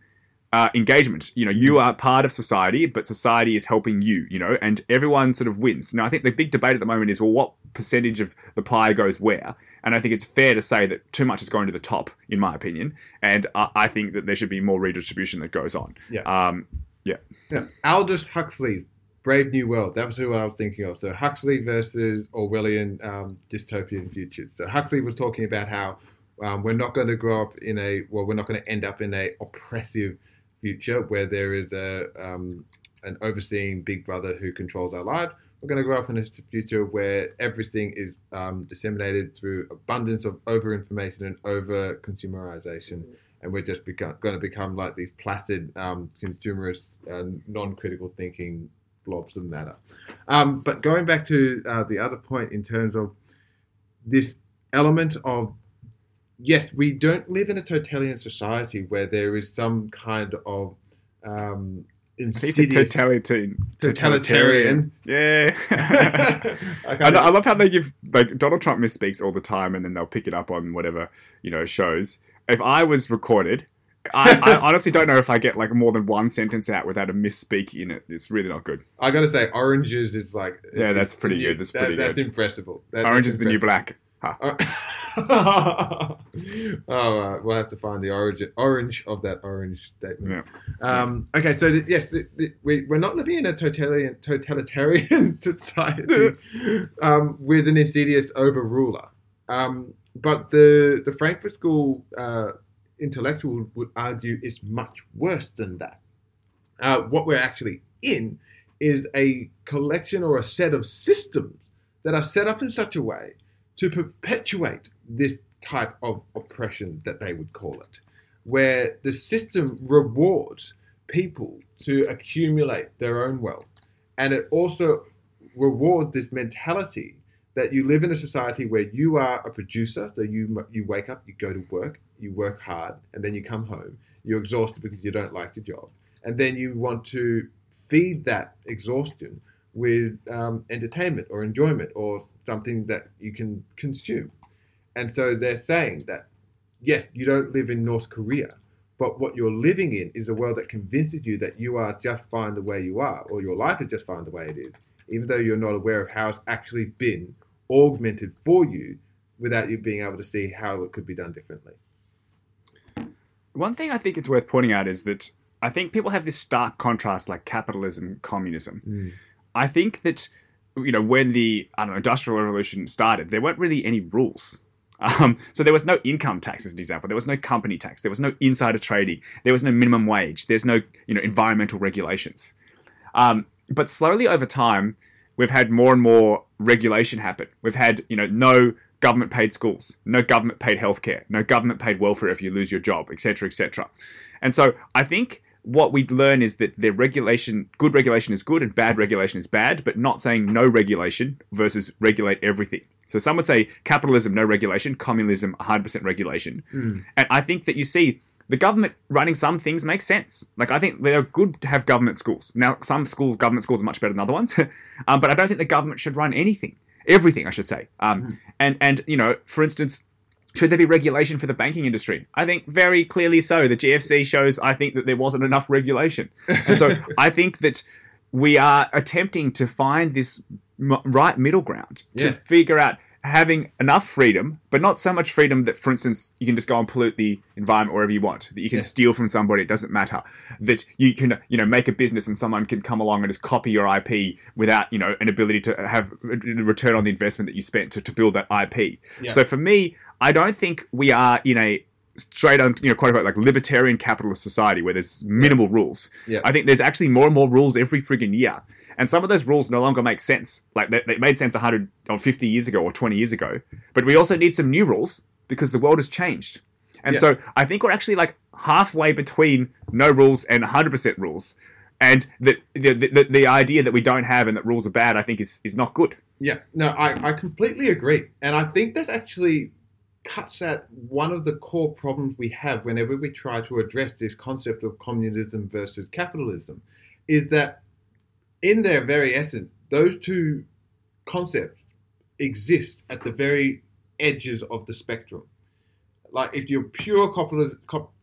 uh, engagement. You know, you are part of society, but society is helping you, you know, and everyone sort of wins. Now, I think the big debate at the moment is, well, what percentage of the pie goes where? And I think it's fair to say that too much is going to the top, in my opinion. And I, I think that there should be more redistribution that goes on. Yeah. Um, yeah. yeah. Aldous Huxley, Brave New World, that was who I was thinking of. So Huxley versus Orwellian um, dystopian futures. So Huxley was talking about how um, we're not going to grow up in a, well, we're not going to end up in a oppressive future where there is a um, an overseeing big brother who controls our lives. We're going to grow up in a future where everything is um, disseminated through abundance of over-information and over-consumerization. And we're just become, going to become like these placid, um, consumerist, uh, non-critical thinking blobs of matter. Um, but going back to uh, the other point in terms of this element of, yes, we don't live in a totalitarian society where there is some kind of um, insidious... Totalitarian. Totalitarian. Yeah. I, I, I love how they give... like Donald Trump misspeaks all the time, and then they'll pick it up on whatever, you know, shows. If I was recorded... I, I honestly don't know if I get like more than one sentence out without a misspeak in it. It's really not good. I gotta say, oranges is like yeah, that's pretty new, good. That's pretty that, good. That's impressive. That, Orange is impressive. The new black. Huh. oh, uh, we'll have to find the origin orange of that orange statement. Yeah. Um, okay, so th- yes, th- th- we, we're not living in a totalitarian totalitarian society um, with an insidious overruler, um, but the the Frankfurt School. Uh, intellectual would argue is much worse than that. Uh, what we're actually in is a collection or a set of systems that are set up in such a way to perpetuate this type of oppression that they would call it, where the system rewards people to accumulate their own wealth. And it also rewards this mentality that you live in a society where you are a producer, so you you wake up, you go to work, you work hard, and then you come home. You're exhausted because you don't like your job. And then you want to feed that exhaustion with um, entertainment or enjoyment or something that you can consume. And so they're saying that, yes, you don't live in North Korea, but what you're living in is a world that convinces you that you are just fine the way you are, or your life is just fine the way it is, even though you're not aware of how it's actually been augmented for you without you being able to see how it could be done differently. One thing I think it's worth pointing out is that I think people have this stark contrast, like capitalism, communism. Mm. I think that, you know, when the I don't know, Industrial Revolution started, there weren't really any rules. Um, so there was no income tax, as an example. There was no company tax. There was no insider trading. There was no minimum wage. There's no, you know, environmental regulations. Um, but slowly over time, we've had more and more regulation happen. We've had, you know, no government paid schools, no government paid healthcare, no government paid welfare if you lose your job, et cetera, et cetera. And so I think what we learn is that the regulation, good regulation is good and bad regulation is bad, but not saying no regulation versus regulate everything. So some would say capitalism, no regulation, communism, one hundred percent regulation. Mm. And I think that you see the government running some things makes sense. Like I think they're good to have government schools. Now, some school government schools are much better than other ones, um, but I don't think the government should run anything, everything, I should say. Um, mm. And, and, you know, for instance, should there be regulation for the banking industry? I think very clearly so. The G F C shows, I think, that there wasn't enough regulation. And so I think that we are attempting to find this m- right middle ground to yeah. figure out having enough freedom, but not so much freedom that, for instance, you can just go and pollute the environment wherever you want, that you can yeah. steal from somebody, it doesn't matter, that you can, you know, make a business and someone can come along and just copy your I P without, you know, an ability to have a return on the investment that you spent to, to build that I P. Yeah. So for me, I don't think we are in a straight on, you know, quote unquote, like libertarian capitalist society where there's minimal yeah. rules. Yeah. I think there's actually more and more rules every friggin' year. And some of those rules no longer make sense. Like they, they made sense one hundred or fifty years ago or twenty years ago. But we also need some new rules because the world has changed. And yeah. so I think we're actually like halfway between no rules and one hundred percent rules. And the the, the the idea that we don't have and that rules are bad, I think is, is not good. Yeah, no, I, I completely agree. And I think that actually cuts at one of the core problems we have whenever we try to address this concept of communism versus capitalism, is that in their very essence, those two concepts exist at the very edges of the spectrum. Like if you're pure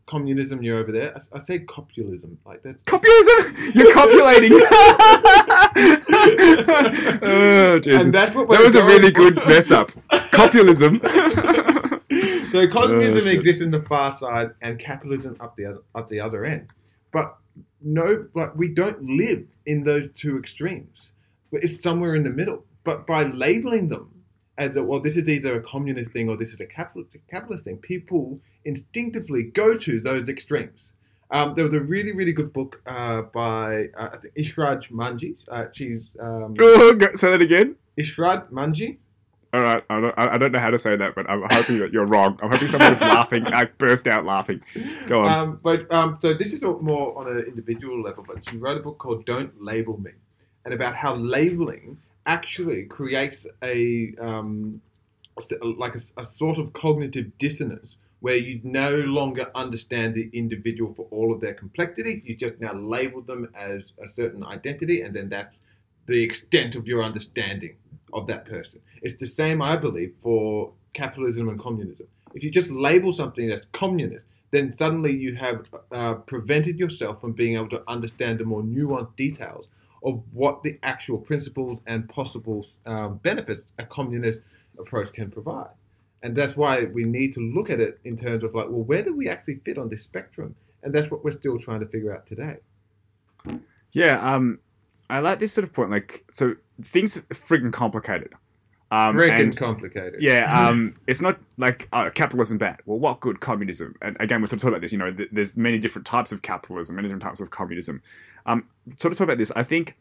communism, you're over there. I, I say copulism, like that. Copulism? You're copulating. Oh, Jesus. And that's what we're that was going. A really good mess up. Copulism. So communism oh, exists in the far side and capitalism up the other, up the other end. But no, but we don't live in those two extremes. It's somewhere in the middle. But by labeling them as, a, well, this is either a communist thing or this is a capitalist, capitalist thing, people instinctively go to those extremes. Um, there was a really, really good book uh, by uh, I think Ishrad Manji. Uh, she's... Um, oh, say that again? Ishrad Manji. All right, I don't, I don't know how to say that, but I'm hoping that you're wrong. I'm hoping someone is laughing. I burst out laughing. Go on. Um, but um, so this is more on an individual level, but she wrote a book called Don't Label Me, and about how labeling actually creates a um, like a, a sort of cognitive dissonance where you no longer understand the individual for all of their complexity. You just now label them as a certain identity, and then that's the extent of your understanding of that person. It's the same, I believe, for capitalism and communism. If you just label something that's communist, then suddenly you have uh, prevented yourself from being able to understand the more nuanced details of what the actual principles and possible um, benefits a communist approach can provide. And that's why we need to look at it in terms of like, well, where do we actually fit on this spectrum? And that's what we're still trying to figure out today. Yeah, um, I like this sort of point. Like, so things are friggin' complicated. Um, Friggin' and, complicated. Yeah, um, it's not like oh, capitalism bad. Well, what good communism? And again, we're sort of talking about this. You know, th- there's many different types of capitalism, many different types of communism. Um, sort of talk about this. I think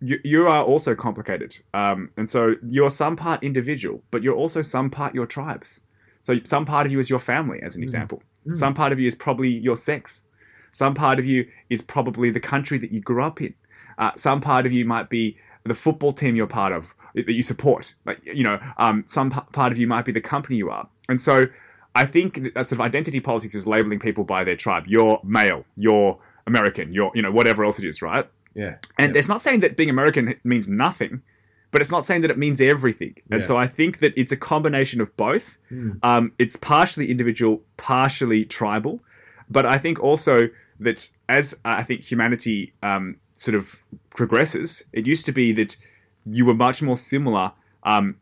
you you are also complicated, um, and so you're some part individual, but you're also some part your tribes. So some part of you is your family, as an mm. example. Mm. Some part of you is probably your sex. Some part of you is probably the country that you grew up in. Uh, some part of you might be the football team you're part of, that you support. Like, you know, um, some p- part of you might be the company you are. And so I think that sort of identity politics is labeling people by their tribe. You're male, you're American, you're, you know, whatever else it is, right? Yeah. And yeah. It's not saying that being American means nothing, but it's not saying that it means everything. And yeah. so I think that it's a combination of both. Mm. Um, it's partially individual, partially tribal. But I think also that as I think humanity um, sort of progresses, it used to be that you were much more similar um,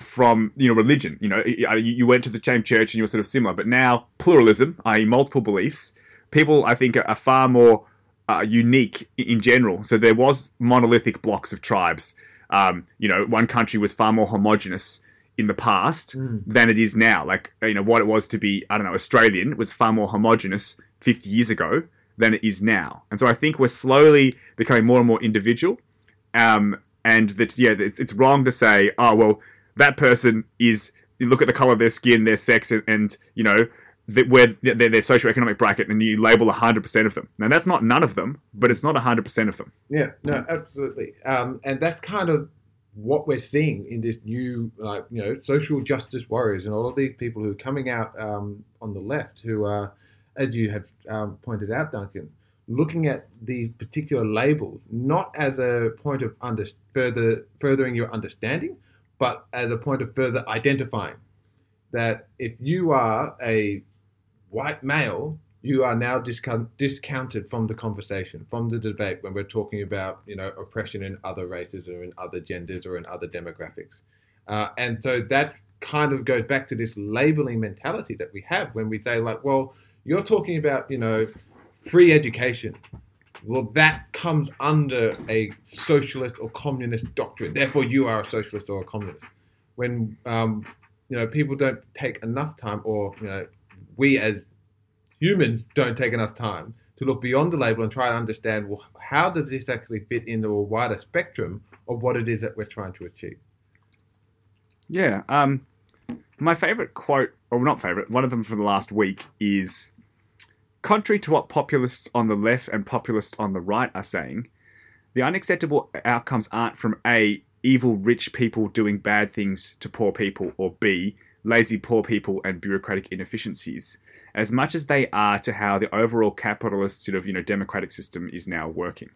from, you know, religion. You know, you went to the same church and you were sort of similar. But now pluralism, that is multiple beliefs, people I think are far more uh, unique in general. So there was monolithic blocks of tribes. Um, you know, one country was far more homogenous in the past mm. than it is now. Like, you know, what it was to be, I don't know, Australian was far more homogenous fifty years ago than it is now. And so I think we're slowly becoming more and more individual. Um, and that, yeah, it's, it's wrong to say, oh, well, that person is, you look at the color of their skin, their sex, and, and you know, that where they're their socioeconomic bracket, and you label one hundred percent of them. Now, that's not none of them, but it's not one hundred percent of them. Yeah, no, absolutely. Um, and that's kind of what we're seeing in this new, like, you know, social justice warriors and all of these people who are coming out um, on the left who are, as you have um, pointed out, Duncan, looking at these particular labels, not as a point of under- further furthering your understanding, but as a point of further identifying that if you are a white male, you are now discount, discounted from the conversation, from the debate when we're talking about, you know, oppression in other races or in other genders or in other demographics. Uh, and so that kind of goes back to this labeling mentality that we have when we say, like, well, you're talking about, you know, free education. Well, that comes under a socialist or communist doctrine. Therefore, you are a socialist or a communist. When, um, you know, people don't take enough time, or, you know, we as humans don't take enough time to look beyond the label and try to understand, well, how does this actually fit into a wider spectrum of what it is that we're trying to achieve? Yeah. Um, my favorite quote, or not favorite, one of them from the last week is, contrary to what populists on the left and populists on the right are saying, the unacceptable outcomes aren't from A, evil rich people doing bad things to poor people, or B, lazy poor people and bureaucratic inefficiencies, as much as they are to how the overall capitalist sort of, you know, democratic system is now working.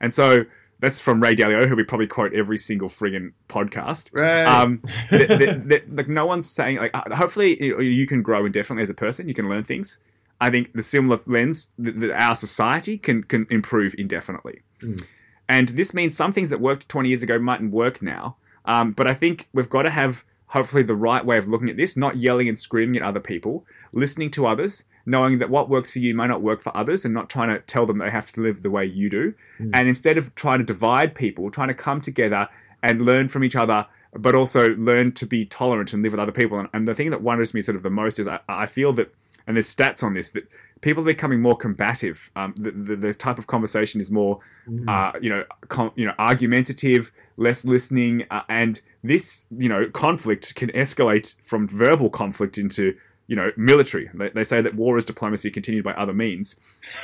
And so that's from Ray Dalio, who we probably quote every single friggin' podcast. Right. Um, that, that, that, like, no one's saying, like, hopefully you can grow indefinitely as a person. You can learn things. I think the similar lens that, that our society can, can improve indefinitely. Mm. And this means some things that worked twenty years ago mightn't work now. Um, but I think we've got to have, hopefully, the right way of looking at this, not yelling and screaming at other people, listening to others, knowing that what works for you may not work for others, and not trying to tell them they have to live the way you do. Mm. And instead of trying to divide people, trying to come together and learn from each other, but also learn to be tolerant and live with other people. And, and the thing that wonders me sort of the most is I, I feel that, and there's stats on this, that people are becoming more combative. Um, the, the, the type of conversation is more, mm. uh, you know, com, you know, argumentative, less listening, uh, and this, you know, conflict can escalate from verbal conflict into, you know, military. They, they say that war is diplomacy continued by other means,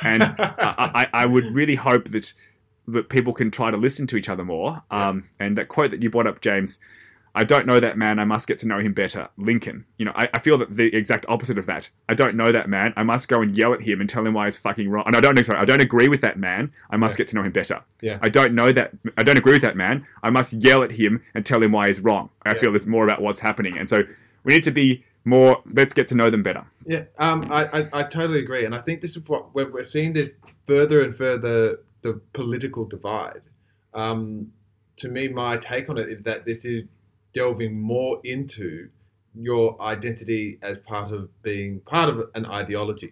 and I, I, I would really hope that that people can try to listen to each other more. Um, yeah. And that quote that you brought up, James, I don't know that man, I must get to know him better, Lincoln. You know, I, I feel that the exact opposite of that. I don't know that man, I must go and yell at him and tell him why he's fucking wrong. And I don't, sorry, I don't agree with that man, I must yeah. get to know him better. Yeah. I don't know that, I don't agree with that man, I must yell at him and tell him why he's wrong. I yeah. feel there's more about what's happening. And so we need to be more, let's get to know them better. Yeah, um, I, I, I totally agree. And I think this is what, when we're seeing this further and further, the political divide. Um, to me, my take on it is that this is delving more into your identity as part of being part of an ideology.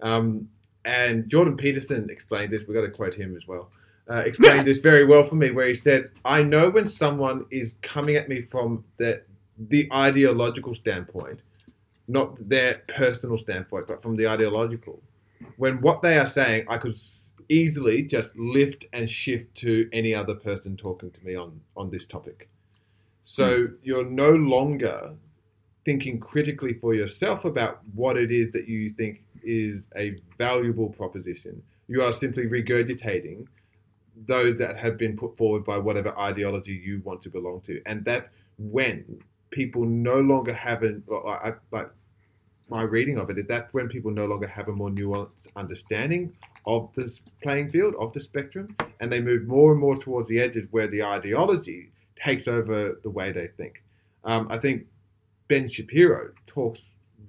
Um, and Jordan Peterson explained this, we've got to quote him as well, uh, explained this very well for me, where he said, I know when someone is coming at me from the, the ideological standpoint, not their personal standpoint, but from the ideological, when what they are saying, I could easily just lift and shift to any other person talking to me on, on this topic. So you're no longer thinking critically for yourself about what it is that you think is a valuable proposition. You are simply regurgitating those that have been put forward by whatever ideology you want to belong to. And that when people no longer have an, like, like my reading of it, is that when people no longer have a more nuanced understanding of this playing field, of the spectrum, and they move more and more towards the edges where the ideology takes over the way they think. Um, I think Ben Shapiro talks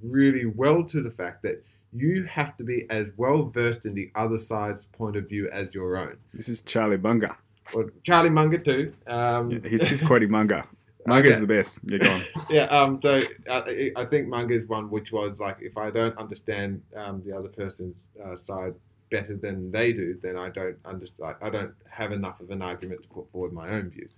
really well to the fact that you have to be as well versed in the other side's point of view as your own. This is Charlie Munger. Well, Charlie Munger too. Um, yeah, he's, he's quoting Munger. Munger's okay. The best. Yeah, go on. yeah. Um. So I, I think Munger's one, which was like, if I don't understand um, the other person's uh, side better than they do, then I don't understand. I don't have enough of an argument to put forward my own views.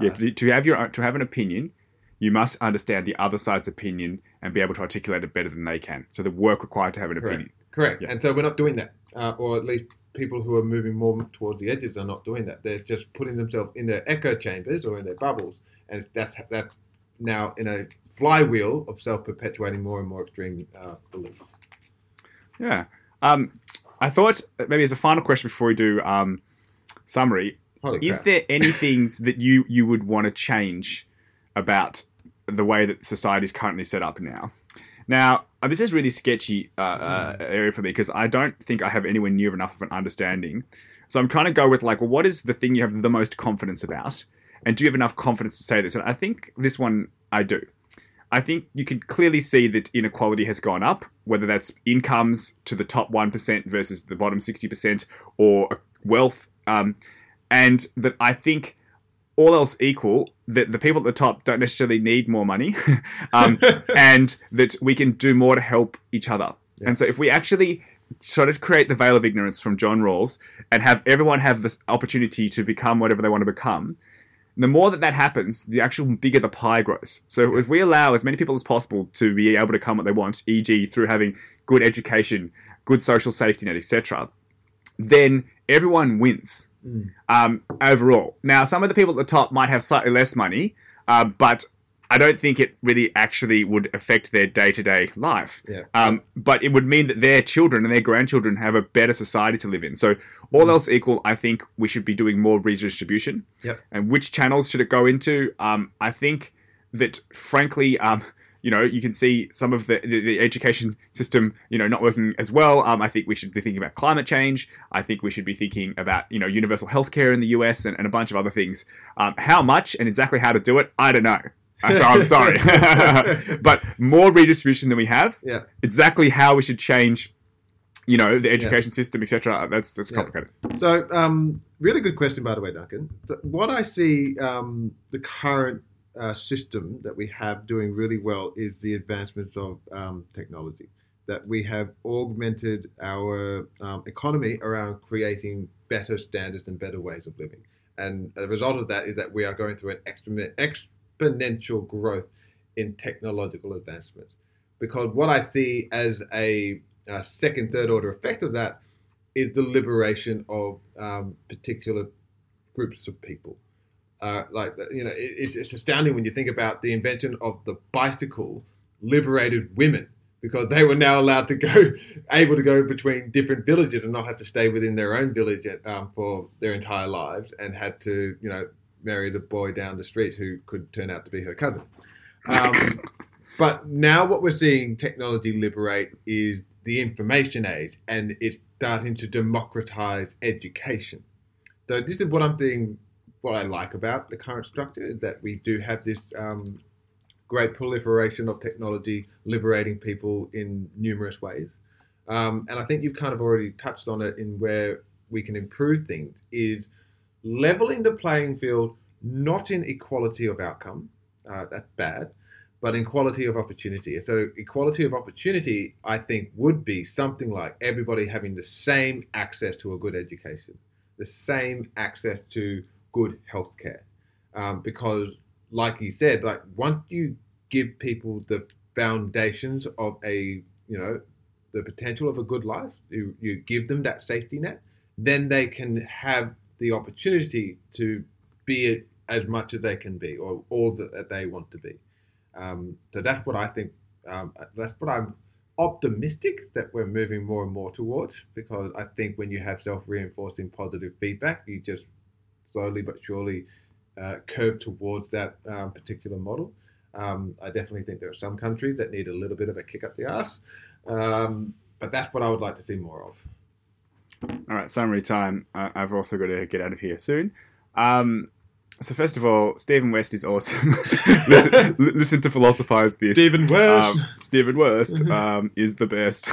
Uh, yeah. To, to have your to have an opinion. You must understand the other side's opinion and be able to articulate it better than they can. So the work required to have an Correct. opinion. Correct. Yeah. And so we're not doing that. Uh, or at least people who are moving more towards the edges are not doing that. They're just putting themselves in their echo chambers or in their bubbles. And that's, that's now in a flywheel of self-perpetuating more and more extreme uh, beliefs. Yeah. Um, I thought maybe as a final question before we do um, summary, Holy is crap. there any things that you, you would want to change about the way that society is currently set up now. Now, this is really sketchy uh, uh, area for me because I don't think I have anywhere near enough of an understanding. So I'm trying to go with like, well, what is the thing you have the most confidence about? And do you have enough confidence to say this? And I think this one I do. I think you can clearly see that inequality has gone up, whether that's incomes to the top one percent versus the bottom sixty percent or wealth. Um, and that I think all else equal, that the people at the top don't necessarily need more money um, and that we can do more to help each other. Yeah. And so if we actually sort of create the veil of ignorance from John Rawls and have everyone have this opportunity to become whatever they want to become, the more that that happens, the actual bigger the pie grows. So if we allow as many people as possible to be able to become what they want, for example through having good education, good social safety net, et cetera, then everyone wins. Um, overall. Now, some of the people at the top might have slightly less money, uh, but I don't think it really actually would affect their day-to-day life. Yeah. Um, but it would mean that their children and their grandchildren have a better society to live in. So all mm. else equal, I think we should be doing more redistribution. Yep. And which channels should it go into? Um, I think that, frankly... Um, You know, you can see some of the, the, the education system, you know, not working as well. Um, I think we should be thinking about climate change. I think we should be thinking about, you know, universal healthcare in the U S and, and a bunch of other things. Um, how much and exactly how to do it, I don't know. So I'm sorry. But more redistribution than we have. Yeah. Exactly how we should change, you know, the education yeah. system, et cetera. That's that's yeah. complicated. So, um, really good question, by the way, Duncan. What I see um, the current Uh, system that we have doing really well is the advancements of um, technology, that we have augmented our um, economy around creating better standards and better ways of living. And the result of that is that we are going through an exponential growth in technological advancements. Because what I see as a, a second, third order effect of that is the liberation of um, particular groups of people. Uh, like, you know, it's, it's astounding when you think about the invention of the bicycle liberated women because they were now allowed to go, able to go between different villages and not have to stay within their own village um, for their entire lives and had to, you know, marry the boy down the street who could turn out to be her cousin. Um, but now what we're seeing technology liberate is the information age and it's starting to democratize education. So this is what I'm seeing. What I like about the current structure is that we do have this um, great proliferation of technology liberating people in numerous ways. Um, and I think you've kind of already touched on it in where we can improve things is leveling the playing field, not in equality of outcome, uh, that's bad, but in quality of opportunity. So equality of opportunity, I think, would be something like everybody having the same access to a good education, the same access to good healthcare, um, because, like you said, like once you give people the foundations of a, you know, the potential of a good life, you, you give them that safety net, then they can have the opportunity to be as much as they can be, or all that they want to be. Um, so that's what I think. Um, that's what I'm optimistic that we're moving more and more towards, because I think when you have self-reinforcing positive feedback, you just slowly but surely uh, curve towards that um, particular model. Um, I definitely think there are some countries that need a little bit of a kick up the ass, um, but that's what I would like to see more of. All right, summary time. Uh, I've also got to get out of here soon. Um, so first of all, Stephen West is awesome. listen, l- listen to Philosophize This. Stephen West. Um, Stephen West um, is the best.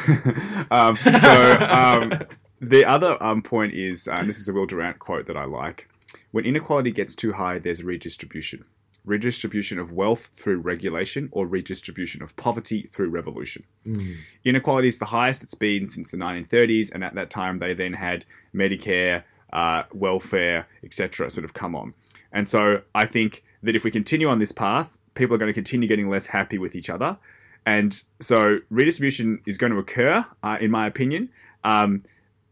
um, so um, the other um, point is, uh, and this is a Will Durant quote that I like, when inequality gets too high, there's redistribution. Redistribution of wealth through regulation or redistribution of poverty through revolution. Mm. Inequality is the highest it's been since the nineteen thirties, and at that time they then had Medicare, uh, welfare, et cetera sort of come on. And so I think that if we continue on this path, people are going to continue getting less happy with each other. And so redistribution is going to occur, uh, in my opinion. Um,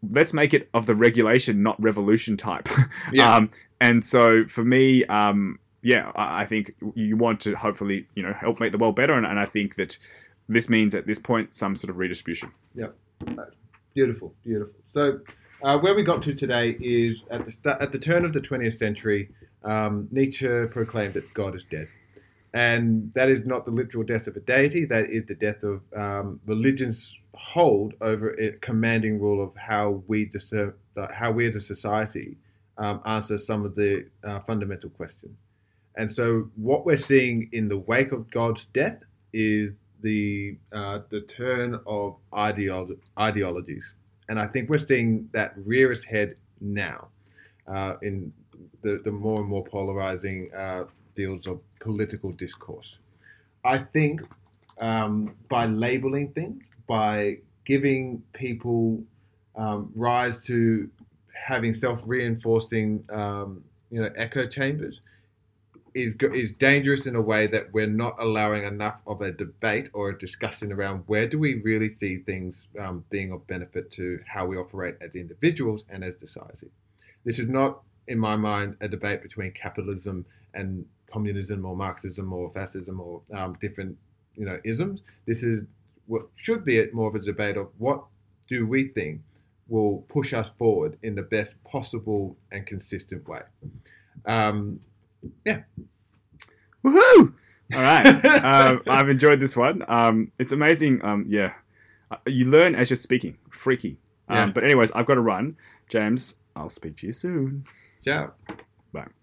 let's make it of the regulation, not revolution type. Yeah. um, and so for me... Um, Yeah, I think you want to hopefully, you know, help make the world better. And, and I think that this means at this point, some sort of redistribution. Yeah. Beautiful, beautiful. So uh, where we got to today is at the start, at the turn of the twentieth century, um, Nietzsche proclaimed that God is dead. And that is not the literal death of a deity. That is the death of um, religion's hold over a commanding rule of how we, deserve, uh, how we as a society um, answer some of the uh, fundamental questions. And so what we're seeing in the wake of God's death is the uh, the turn of ideolo- ideologies. And I think we're seeing that rear its head now uh, in the, the more and more polarizing uh, fields of political discourse. I think um, by labeling things, by giving people um, rise to having self-reinforcing um, you know, echo chambers, Is, is dangerous in a way that we're not allowing enough of a debate or a discussion around where do we really see things um, being of benefit to how we operate as individuals and as society. This is not, in my mind, a debate between capitalism and communism or Marxism or fascism or um, different, you know, isms. This is what should be more of a debate of what do we think will push us forward in the best possible and consistent way. Um, Yeah. Woohoo! All right. um, I've enjoyed this one. Um, it's amazing. Um, yeah. Uh, you learn as you're speaking. Freaky. Um, yeah. But anyways, I've got to run. James, I'll speak to you soon. Ciao. Bye.